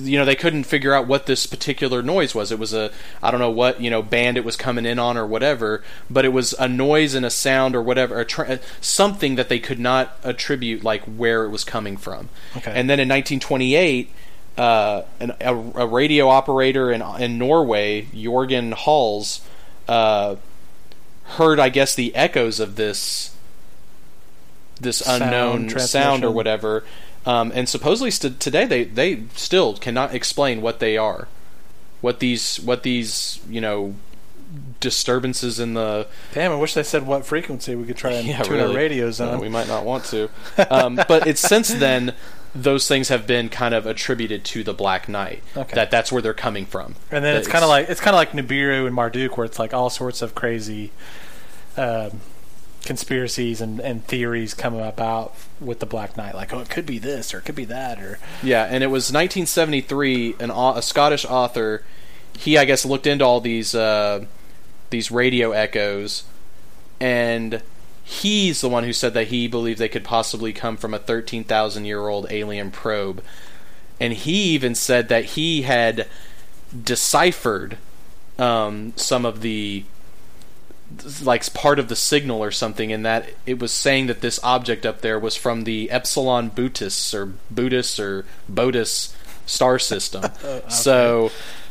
you know, they couldn't figure out what this particular noise was. It was a, I don't know what, you know, band it was coming in on or whatever, but it was a noise and a sound or whatever, or tra- something that they could not attribute, like, where it was coming from. Okay. And then in nineteen twenty-eight... Uh, an, a, a radio operator in in Norway, Jorgen Hals, uh, heard, I guess, the echoes of this this sound, unknown sound or whatever, um, and supposedly st- today they, they still cannot explain what they are, what these what these you know disturbances in the. Damn, I wish they said what frequency we could try and yeah, tune really. our radios on. No, we might not want to, um, but it's since then. Those things have been kind of attributed to the Black Knight. Okay. That that's where they're coming from. And then it's, it's kind of like it's kind of like Nibiru and Marduk, where it's like all sorts of crazy um, conspiracies and, and theories come about with the Black Knight. Like, oh, it could be this, or it could be that, or yeah. And it was nineteen seventy-three. An a Scottish author, he I guess looked into all these uh, these radio echoes, and. He's the one who said that he believed they could possibly come from a thirteen thousand year old alien probe. And he even said that he had deciphered um, some of the, like, part of the signal or something, in that it was saying that this object up there was from the Epsilon Bootis or Bootis or Botus star system. Okay. So,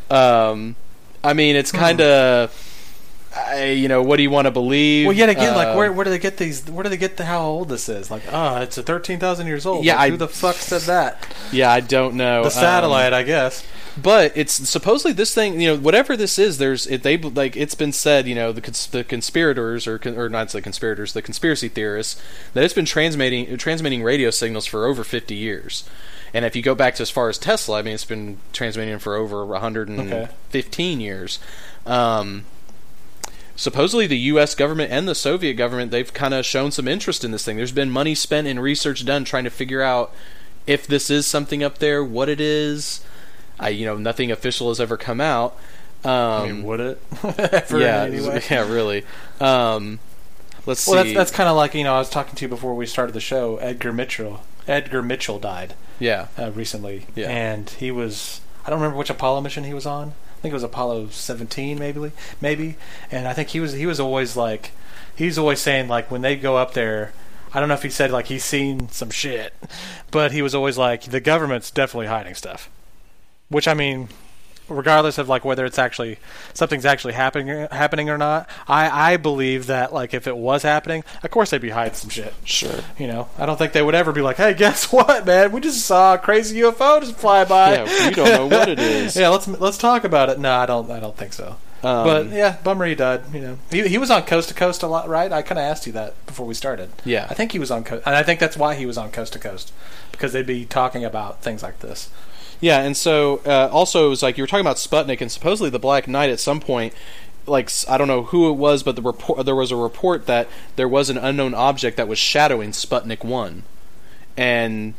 um, I mean, it's kind of... I, you know, what do you want to believe? Well, yet again, uh, like, where, where do they get these? Where do they get the how old this is? Like, ah, oh, it's a thirteen thousand years old. Yeah, like, I, who the fuck said that? Yeah, I don't know. The satellite, um, I guess. But it's supposedly this thing, you know, whatever this is, there's it, they like it's been said, you know, the cons- the conspirators or con- or not the conspirators, the conspiracy theorists, that it's been transmitting transmitting radio signals for over fifty years. And if you go back to as far as Tesla, I mean, it's been transmitting for over one hundred fifteen okay. years. Um, supposedly, the U S government and the Soviet government, they've kind of shown some interest in this thing. There's been money spent and research done trying to figure out if this is something up there, what it is. I, you know, nothing official has ever come out. Um, I mean, would it? yeah, anyway. yeah, really. Um, let's well, see. Well, that's, that's kind of like, you know, I was talking to you before we started the show, Edgar Mitchell. Edgar Mitchell died. Yeah. Uh, recently. Yeah. And he was, I don't remember which Apollo mission he was on. I think it was Apollo seventeen, maybe. Maybe. And I think he was he was always like, he was always saying, like, when they go up there, I don't know if he said, like, he's seen some shit, but he was always like, the government's definitely hiding stuff. Which, I mean, regardless of, like, whether it's actually, something's actually happening happening or not, I, I believe that, like, if it was happening, of course they'd be hiding some shit. Sure. You know, I don't think they would ever be like, hey, guess what, man? We just saw a crazy U F O just fly by. Yeah, we don't know what it is. yeah, let's let's talk about it. No, I don't I don't think so. Um, but, yeah, bummer he died, you know. He he was on Coast to Coast a lot, right? I kind of asked you that before we started. Yeah. I think he was on Coast, and I think that's why he was on Coast to Coast, because they'd be talking about things like this. Yeah, and so uh, also it was like you were talking about Sputnik and supposedly the Black Knight at some point. Like I don't know who it was, but the report there was a report that there was an unknown object that was shadowing Sputnik one, and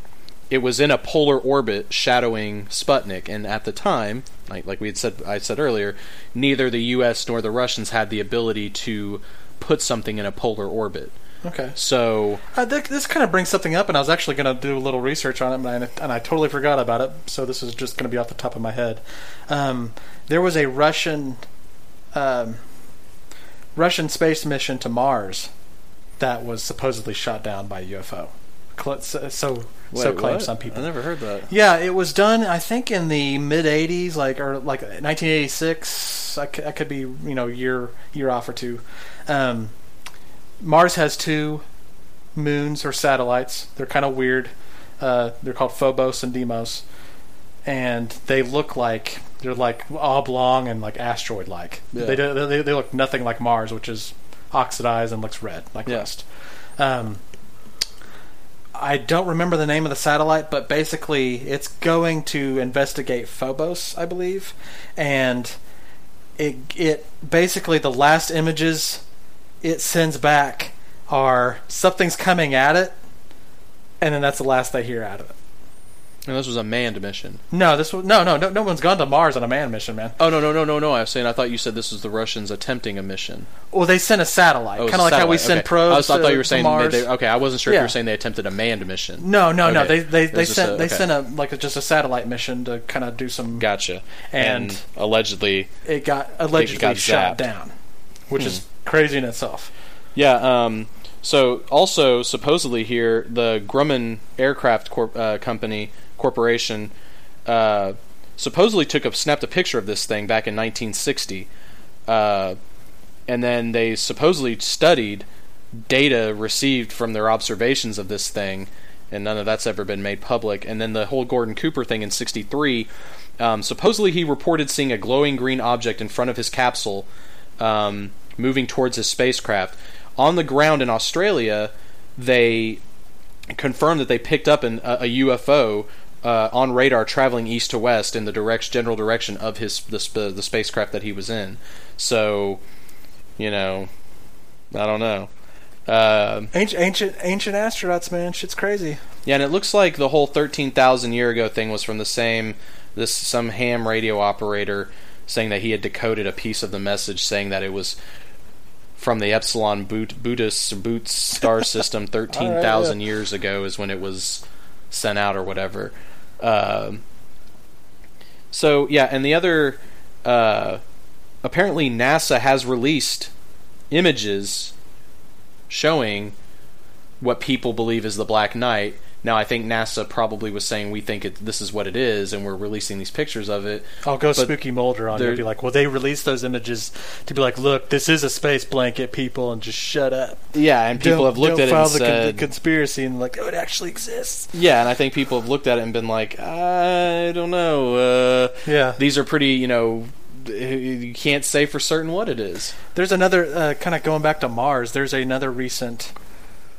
it was in a polar orbit shadowing Sputnik. And at the time, like, like we had said, I said earlier, neither the U S nor the Russians had the ability to put something in a polar orbit. Okay. So uh, th- this kind of brings something up, and I was actually going to do a little research on it, and I, and I totally forgot about it. So this is just going to be off the top of my head. Um, there was a Russian um, Russian space mission to Mars that was supposedly shot down by a U F O. So, so, Wait, so claim some people. I never heard that. Yeah, it was done. I think in the mid eighties, like or like nineteen eighty-six. I could, I could be you know year year off or two. Um, Mars has two moons or satellites. They're kind of weird. Uh, they're called Phobos and Deimos, and they look like they're like oblong and like asteroid-like. Yeah. They, they they look nothing like Mars, which is oxidized and looks red like yeah. rust. Um, I don't remember the name of the satellite, but basically it's going to investigate Phobos, I believe, and it it basically the last images it sends back are something's coming at it, and then that's the last they hear out of it. And this was a manned mission. No, this was no, no, no. No one's gone to Mars on a manned mission, man. Oh no, no, no, no, no. I was saying I thought you said this was the Russians attempting a mission. Well, they sent a satellite, oh, kind of like satellite. How we send okay. probes. I, was, I thought to, you were saying Mars. They, they, okay, I wasn't sure yeah. if you were saying they attempted a manned mission. No, no, okay. no. They they, they sent a, okay. they sent a like a, just a satellite mission to kind of do some gotcha. And, and allegedly, it got allegedly it got shot down, which hmm. is. Crazy in itself. Yeah, um, so also, supposedly here, the Grumman Aircraft corp- uh, Company Corporation uh, supposedly took a, snapped a picture of this thing back in nineteen sixty, uh, and then they supposedly studied data received from their observations of this thing, and none of that's ever been made public. And then the whole Gordon Cooper thing in sixty-three, um, supposedly he reported seeing a glowing green object in front of his capsule, um... moving towards his spacecraft. On the ground in Australia, they confirmed that they picked up an, a, a U F O uh, on radar traveling east to west in the direct, general direction of his the, the spacecraft that he was in. So, you know, I don't know. Uh, ancient, ancient, ancient astronauts, man, shit's crazy. Yeah, and it looks like the whole thirteen thousand year ago thing was from the same, this some ham radio operator saying that he had decoded a piece of the message saying that it was from the Epsilon boot, Bootis, Boots star system thirteen thousand right, yeah. years ago is when it was sent out or whatever. Uh, so, yeah, and the other... Uh, apparently NASA has released images showing what people believe is the Black Knight, Now, I think NASA probably was saying, we think it, this is what it is, and we're releasing these pictures of it. I'll go spooky Mulder on you and be like, well, they released those images to be like, look, this is a space blanket, people, and just shut up. Yeah, and people don't, have looked at it and said... Don't file the conspiracy and like, oh, it actually exists. Yeah, and I think people have looked at it and been like, I don't know. Uh, yeah. These are pretty, you know... You can't say for certain what it is. There's another, uh, kind of going back to Mars, there's another recent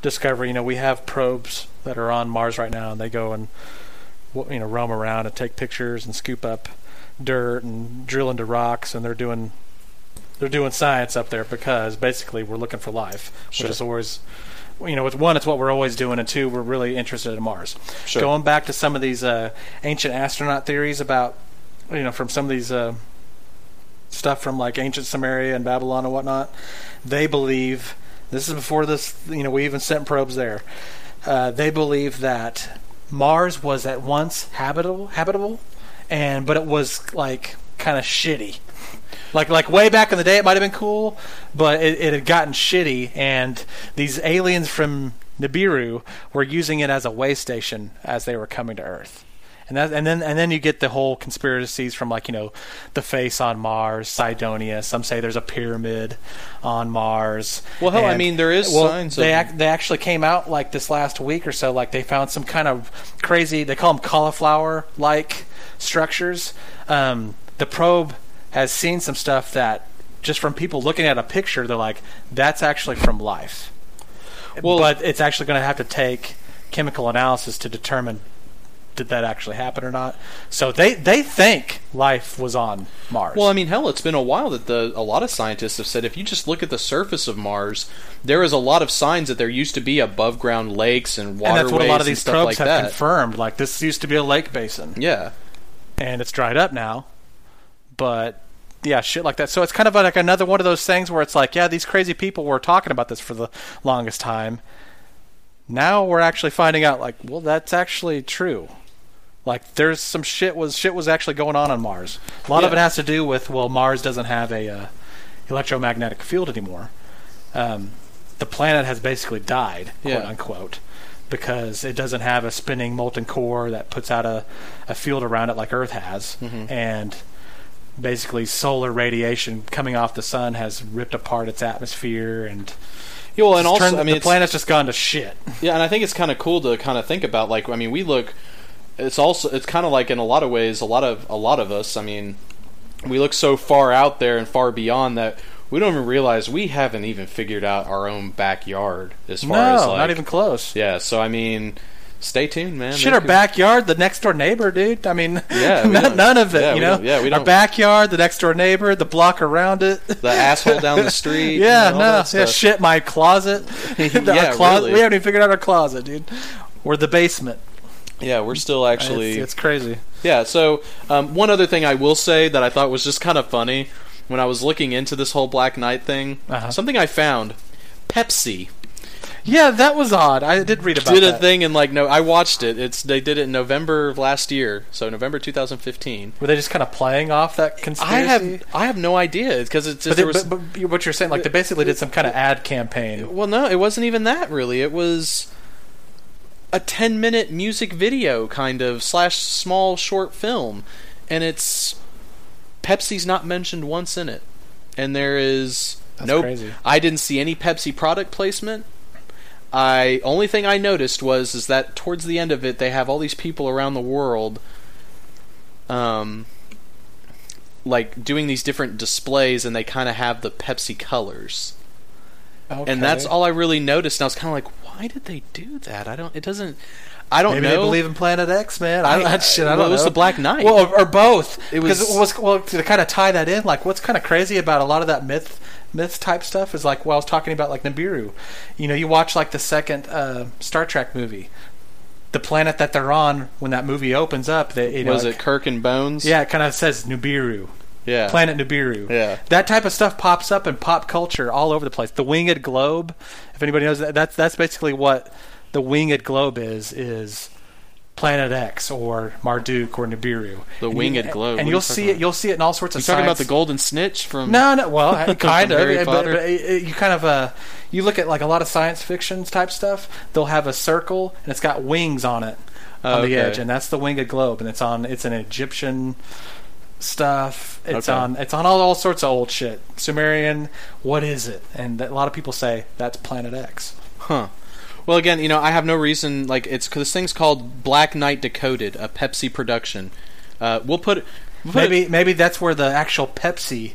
discovery. You know, we have probes that are on Mars right now, and they go and, you know, roam around and take pictures and scoop up dirt and drill into rocks, and they're doing they're doing science up there because basically we're looking for life, sure. which is always, you know, with one, it's what we're always doing, and two, we're really interested in Mars. Sure. Going back to some of these uh, ancient astronaut theories about, you know, from some of these uh, stuff from like ancient Sumeria and Babylon and whatnot, they believe this is before this. You know, we even sent probes there. Uh, they believe that Mars was at once habitable, habitable, and but it was like kind of shitty. Like like way back in the day, it might have been cool, but it, it had gotten shitty, and these aliens from Nibiru were using it as a way station as they were coming to Earth. And that, and then and then you get the whole conspiracies from, like, you know, the face on Mars, Cydonia. Some say there's a pyramid on Mars. Well, hell, and, I mean, there is well, signs they of ac- They actually came out, like, this last week or so. Like, they found some kind of crazy, they call them cauliflower-like structures. Um, the probe has seen some stuff that, just from people looking at a picture, they're like, that's actually from life. Well, but it's actually going to have to take chemical analysis to determine did that actually happen or not. So they, they think life was on Mars. Well, I mean, hell, it's been a while that the a lot of scientists have said if you just look at the surface of Mars, there is a lot of signs that there used to be above-ground lakes and waterways and that's what a lot of these probes like have that. confirmed. Like, this used to be a lake basin. Yeah. And it's dried up now. But, yeah, shit like that. So it's kind of like another one of those things where it's like, yeah, these crazy people were talking about this for the longest time. Now we're actually finding out, like, well, that's actually true. Like, there's some shit was shit was actually going on on Mars. A lot yeah. of it has to do with, well, Mars doesn't have a uh, electromagnetic field anymore. Um, the planet has basically died, quote yeah. unquote, because it doesn't have a spinning molten core that puts out a, a field around it like Earth has. Mm-hmm. And basically solar radiation coming off the sun has ripped apart its atmosphere and... Yeah, well, and also, turned, I mean, the planet's just gone to shit. Yeah, and I think it's kind of cool to kind of think about, like, I mean, we look... It's also it's kind of like in a lot of ways a lot of a lot of us I mean we look so far out there and far beyond that we don't even realize we haven't even figured out our own backyard as far no, as like not even close. Yeah, so I mean stay tuned, man. Shit, they our could... backyard, the next door neighbor, dude. I mean, yeah, none, none of it. Yeah, you know, yeah, we don't. Our backyard, the next door neighbor, the block around it, the asshole down the street. yeah, and all no, that stuff. yeah, shit, my closet. yeah, closet. Really. We haven't even figured out our closet, dude, or the basement. Yeah, we're still actually... It's, it's crazy. Yeah, so um, one other thing I will say that I thought was just kind of funny when I was looking into this whole Black Knight thing, uh-huh. something I found, Pepsi. Yeah, that was odd. I did read about that. Did a that. thing and like, no, I watched it. It's They did it in November of last year, so November twenty fifteen. Were they just kind of playing off that conspiracy? I have I have no idea. Because it's just... But, they, was, but, but what you're saying, like they basically did some kind of ad campaign. Well, no, it wasn't even that, really. It was... a ten minute music video kind of slash small short film, and it's Pepsi's not mentioned once in it, and there is no nope, I didn't see any Pepsi product placement. I only thing I noticed was is that towards the end of it they have all these people around the world um like doing these different displays, and they kind of have the Pepsi colors. Okay. And that's all I really noticed, and I was kind of like, why did they do that? I don't. It doesn't. I don't Maybe know. Maybe they believe in Planet X, man. I, I, that shit, I well, don't know. It was know. the Black Knight, well, or, or both. It was, it was well to kind of tie that in. Like, what's kind of crazy about a lot of that myth, myth type stuff is like, well, I was talking about like Nibiru. You know, you watch like the second uh, Star Trek movie. The planet that they're on when that movie opens up, they, you know, was like, it Kirk and Bones? Yeah, it kind of says Nibiru. Yeah. Planet Nibiru. Yeah. That type of stuff pops up in pop culture all over the place. The Winged Globe, if anybody knows that, that's that's basically what the Winged Globe is, is Planet X or Marduk or Nibiru. The and Winged you, Globe. And you'll see about? it. You'll see it in all sorts You're of. You talking science. about the Golden Snitch from? No, no. Well, kind of. Harry Potter. But, but it, it, you kind of uh, you look at like a lot of science fiction type stuff. They'll have a circle and it's got wings on it on oh, the okay. edge, and that's the Winged Globe, and it's on. It's an Egyptian stuff. It's okay. on. It's on all, all sorts of old shit. Sumerian. What is it? And a lot of people say that's Planet X. Huh. Well, again, you know, I have no reason, like, it's, this thing's called Black Knight Decoded, a Pepsi production. Uh, we'll put, we'll put maybe, it... Maybe that's where the actual Pepsi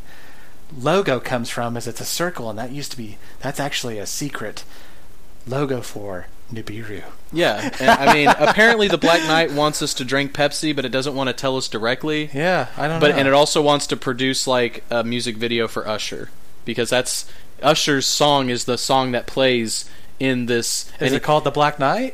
logo comes from, is it's a circle, and that used to be, that's actually a secret logo for Nibiru. Yeah, and, I mean, apparently the Black Knight wants us to drink Pepsi, but it doesn't want to tell us directly. Yeah, I don't but, know. And it also wants to produce, like, a music video for Usher, because that's, Usher's song is the song that plays... in this is it, it called The Black Knight?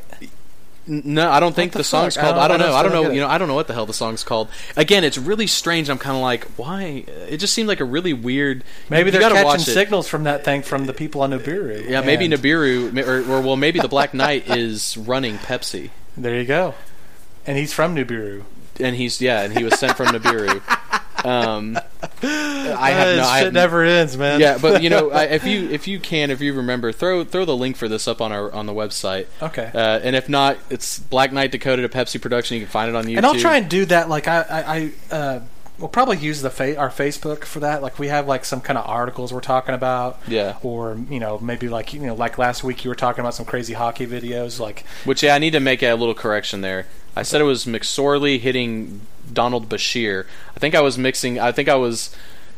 No, I don't what think the, the song's called. I don't know. I don't know. I don't know you know, I don't know what the hell the song's called. Again, it's really strange. I'm kind of like, why? It just seemed like a really weird. Maybe you, they're you catching watch signals from that thing from the people on Nibiru. Yeah, and... maybe Nibiru, or, or well, maybe the Black Knight is running Pepsi. There you go. And he's from Nibiru. And he's yeah, and he was sent from Nibiru. Um, I have no, shit I have, never ends, man. Yeah, but you know, I, if you if you can, if you remember, throw throw the link for this up on our on the website. Okay. Uh, and if not, it's Black Knight Decoded, a Pepsi production. You can find it on YouTube. And I'll try and do that. Like I, I, I uh, we'll probably use the fa- our Facebook for that. Like we have like some kind of articles we're talking about. Yeah. Or you know maybe like you know like last week you were talking about some crazy hockey videos like. Which yeah, I need to make a little correction there. I said it was McSorley hitting Donald Brashear. I think I was mixing... I think I was...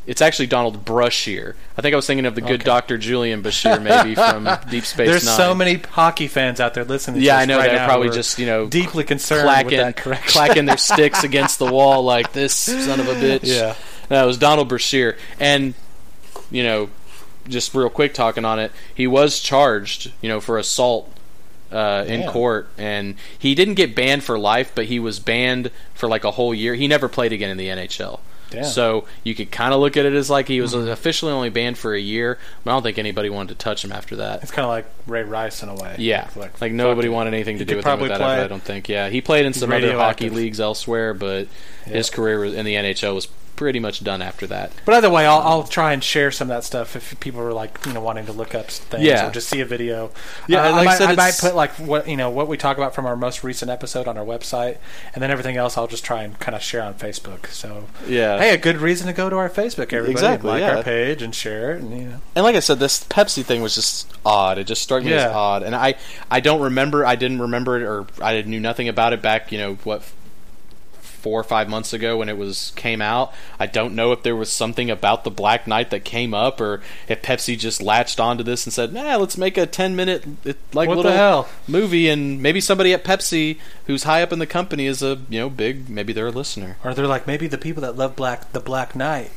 It's actually Donald Brashear. I think I was thinking of the good okay. Doctor Julian Bashir, maybe, from Deep Space There's Nine. There's so many hockey fans out there listening to yeah, this I know. Right they're now probably just, you know... Deeply concerned clacking, with that correction. Clacking their sticks against the wall like, this son of a bitch. Yeah. No, it was Donald Brashear. And, you know, just real quick talking on it, he was charged, you know, for assault Uh, in yeah. court, and he didn't get banned for life, but he was banned for like a whole year. He never played again in the N H L. Damn. So you could kind of look at it as like he was mm-hmm. officially only banned for a year, but I don't think anybody wanted to touch him after that. It's kind of like Ray Rice in a way. Yeah, like, like nobody wanted anything to do with him with that. Play, I don't think. Yeah, he played in some other hockey leagues elsewhere, but yeah. his career in the N H L was pretty much done after that. But either way, I'll, I'll try and share some of that stuff if people are like, you know, wanting to look up things yeah. or just see a video. Yeah, uh, like I, might, I, said, I might put like what you know what we talk about from our most recent episode on our website, and then everything else I'll just try and kind of share on Facebook. So yeah, hey, a good reason to go to our Facebook, everybody. Exactly, like yeah. our page and share it. And, you know. and like I said, this Pepsi thing was just odd. It just struck me yeah. as odd, and I I don't remember. I didn't remember it, or I knew nothing about it back. You know what. Four or five months ago when it was came out. I don't know if there was something about the Black Knight that came up, or if Pepsi just latched onto this and said, "Nah, let's make a ten minute like what little the hell? movie." And maybe somebody at Pepsi who's high up in the company is a you know big. Maybe they're a listener, or they're like maybe the people that love Black the Black Knight.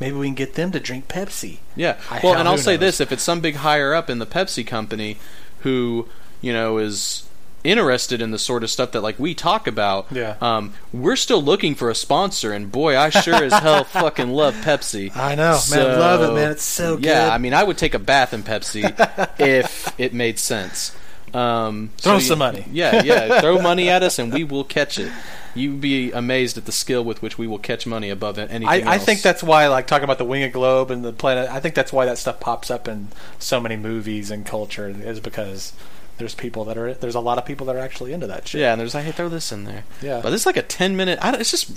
Maybe we can get them to drink Pepsi. Yeah. I, well, and I'll knows? say this: if it's some big higher up in the Pepsi company who you know is. interested in the sort of stuff that like we talk about yeah. um, we're still looking for a sponsor, and boy, I sure as hell fucking love Pepsi. I know, man. So, I love it, man. It's so yeah, good. Yeah, I mean, I would take a bath in Pepsi if it made sense. Um, throw so, some money. Yeah, yeah. Throw money at us and we will catch it. You'd be amazed at the skill with which we will catch money above anything I, else. I think that's why, like, talking about the Winged Globe and the planet, I think that's why that stuff pops up in so many movies and culture, is because There's people that are there's a lot of people that are actually into that shit. Yeah, and there's like, hey, throw this in there. Yeah, but it's like a ten minute. I don't, it's just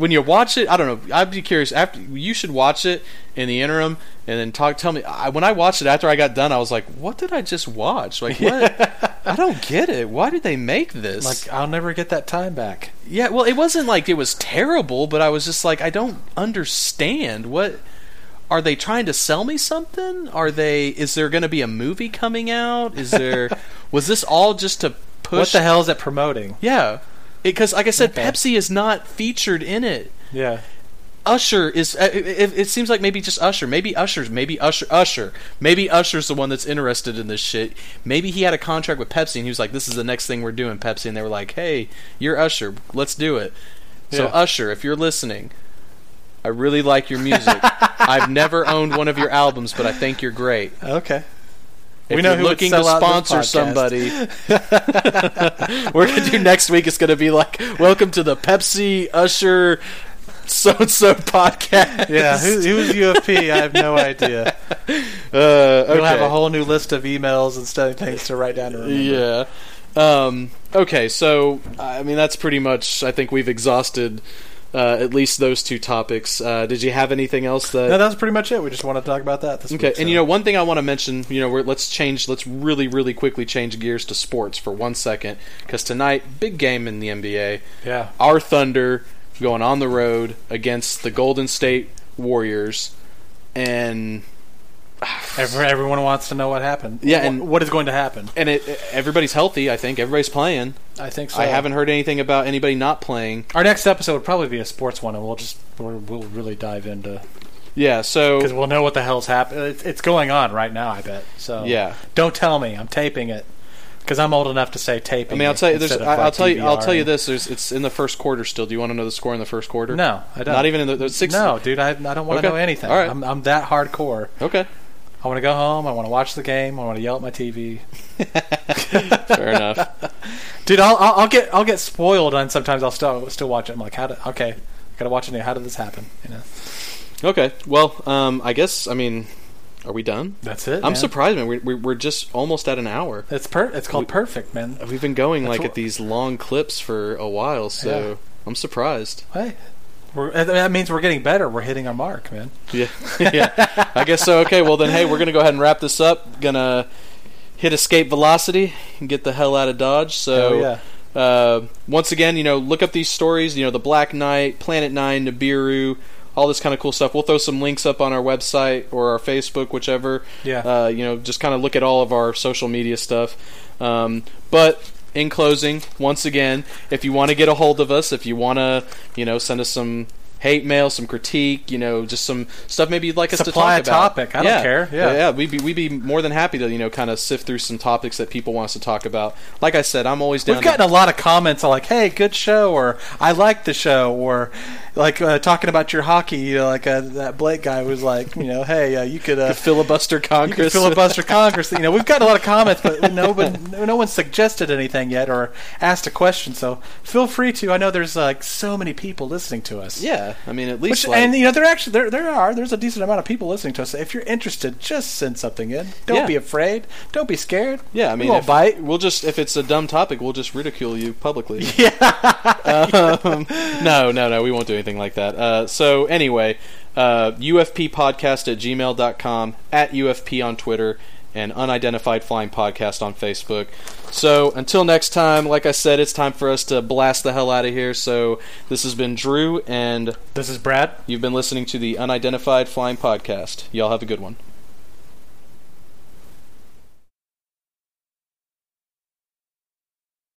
when you watch it, I don't know. I'd be curious. After you should watch it in the interim, and then talk. Tell me I, when I watched it after I got done, I was like, what did I just watch? Like, what? Yeah. I don't get it. Why did they make this? Like, I'll never get that time back. Yeah, well, it wasn't like it was terrible, but I was just like, I don't understand what. Are they trying to sell me something? Are they? Is there going to be a movie coming out? Is there? Was this all just to push? What the hell is it promoting? Yeah, because like I said, okay. Pepsi is not featured in it. Yeah, Usher is. It, it, it seems like maybe just Usher. Maybe Usher's. Maybe Usher. Usher. Maybe Usher's the one that's interested in this shit. Maybe he had a contract with Pepsi, and he was like, "This is the next thing we're doing, Pepsi." And they were like, "Hey, you're Usher. Let's do it." Yeah. So Usher, if you're listening. I really like your music. I've never owned one of your albums, but I think you're great. Okay. If we know who's looking to sponsor somebody. We're going to do next week. It's going to be like, welcome to the Pepsi Usher so-and-so podcast. Yeah, who, who's U F P? I have no idea. Uh, okay. We'll have a whole new list of emails and stuff, things to write down to remember. Yeah. Um, okay, so, I mean, that's pretty much, I think we've exhausted Uh, at least those two topics. Uh, did you have anything else? That no, that's pretty much it. We just want to talk about that this okay. week. So. And you know, one thing I want to mention. You know, we're, let's change. Let's really, really quickly change gears to sports for one second, because tonight, big game in the N B A. Yeah, our Thunder going on the road against the Golden State Warriors, and everyone wants to know what happened. Yeah, and what is going to happen? And it, everybody's healthy, I think. Everybody's playing. I think so. I haven't heard anything about anybody not playing. Our next episode would probably be a sports one, and we'll just we'll, we'll really dive into. Yeah, so because we'll know what the hell's happening. It's, it's going on right now, I bet. So yeah, don't tell me. I'm taping it because I'm old enough to say taping. I mean, I'll tell you. There's, I, like I'll tell you. I'll tell you this. There's, it's in the first quarter still. Do you want to know the score in the first quarter? No, I don't. Not even in the, the sixth. No, dude, I, I don't want to okay. know anything. All right. I'm, I'm that hardcore. Okay. I want to go home. I want to watch the game. I want to yell at my T V. Fair enough, dude. I'll, I'll I'll get I'll get spoiled, and sometimes I'll still still watch it. I'm like, how did okay, I gotta watch it now. How did this happen? You know. Okay. Well, um, I guess I mean, are we done? That's it. I'm man. surprised, man. We're we're just almost at an hour. It's per. It's called we, perfect, man. We've been going That's like what, at these long clips for a while, so yeah. I'm surprised. Hey. We're, that means we're getting better. We're hitting our mark, man. Yeah, yeah. I guess so. Okay, well then, hey, we're gonna go ahead and wrap this up. Gonna hit escape velocity and get the hell out of Dodge. So, oh, yeah. uh, once again, you know, look up these stories. You know, the Black Knight, Planet Nine, Nibiru, all this kind of cool stuff. We'll throw some links up on our website or our Facebook, whichever. Yeah. Uh, you know, just kind of look at all of our social media stuff. Um, but. In closing, once again, if you want to get a hold of us, if you want to, you know, send us some hate mail, some critique, you know, just some stuff maybe you'd like us Supply to talk about. Supply a topic. I yeah. don't care. Yeah, yeah, we'd be we'd be more than happy to, you know, kind of sift through some topics that people want us to talk about. Like I said, I'm always down. We've gotten to- a lot of comments like, "Hey, good show," or "I like the show," or like uh, talking about your hockey. You know, like uh, that Blake guy was like, you know, "Hey, uh, you could uh, filibuster Congress." You could filibuster Congress. You know, we've got a lot of comments, but no one no one suggested anything yet or asked a question. So feel free to. I know there's like so many people listening to us. Yeah. I mean, at least, Which, like, and you know, there actually there there are there's a decent amount of people listening to us. So if you're interested, just send something in. Don't yeah. be afraid. Don't be scared. Yeah, I mean, we'll bite. We'll just if it's a dumb topic, we'll just ridicule you publicly. Yeah. um, no, no, no, we won't do anything like that. Uh, so anyway, uh, U F P podcast at gmail dot com, at U F P on Twitter, and Unidentified Flying Podcast on Facebook. So until next time, like I said, it's time for us to blast the hell out of here. So this has been Drew, and this is Brad. You've been listening to the Unidentified Flying Podcast. Y'all have a good one.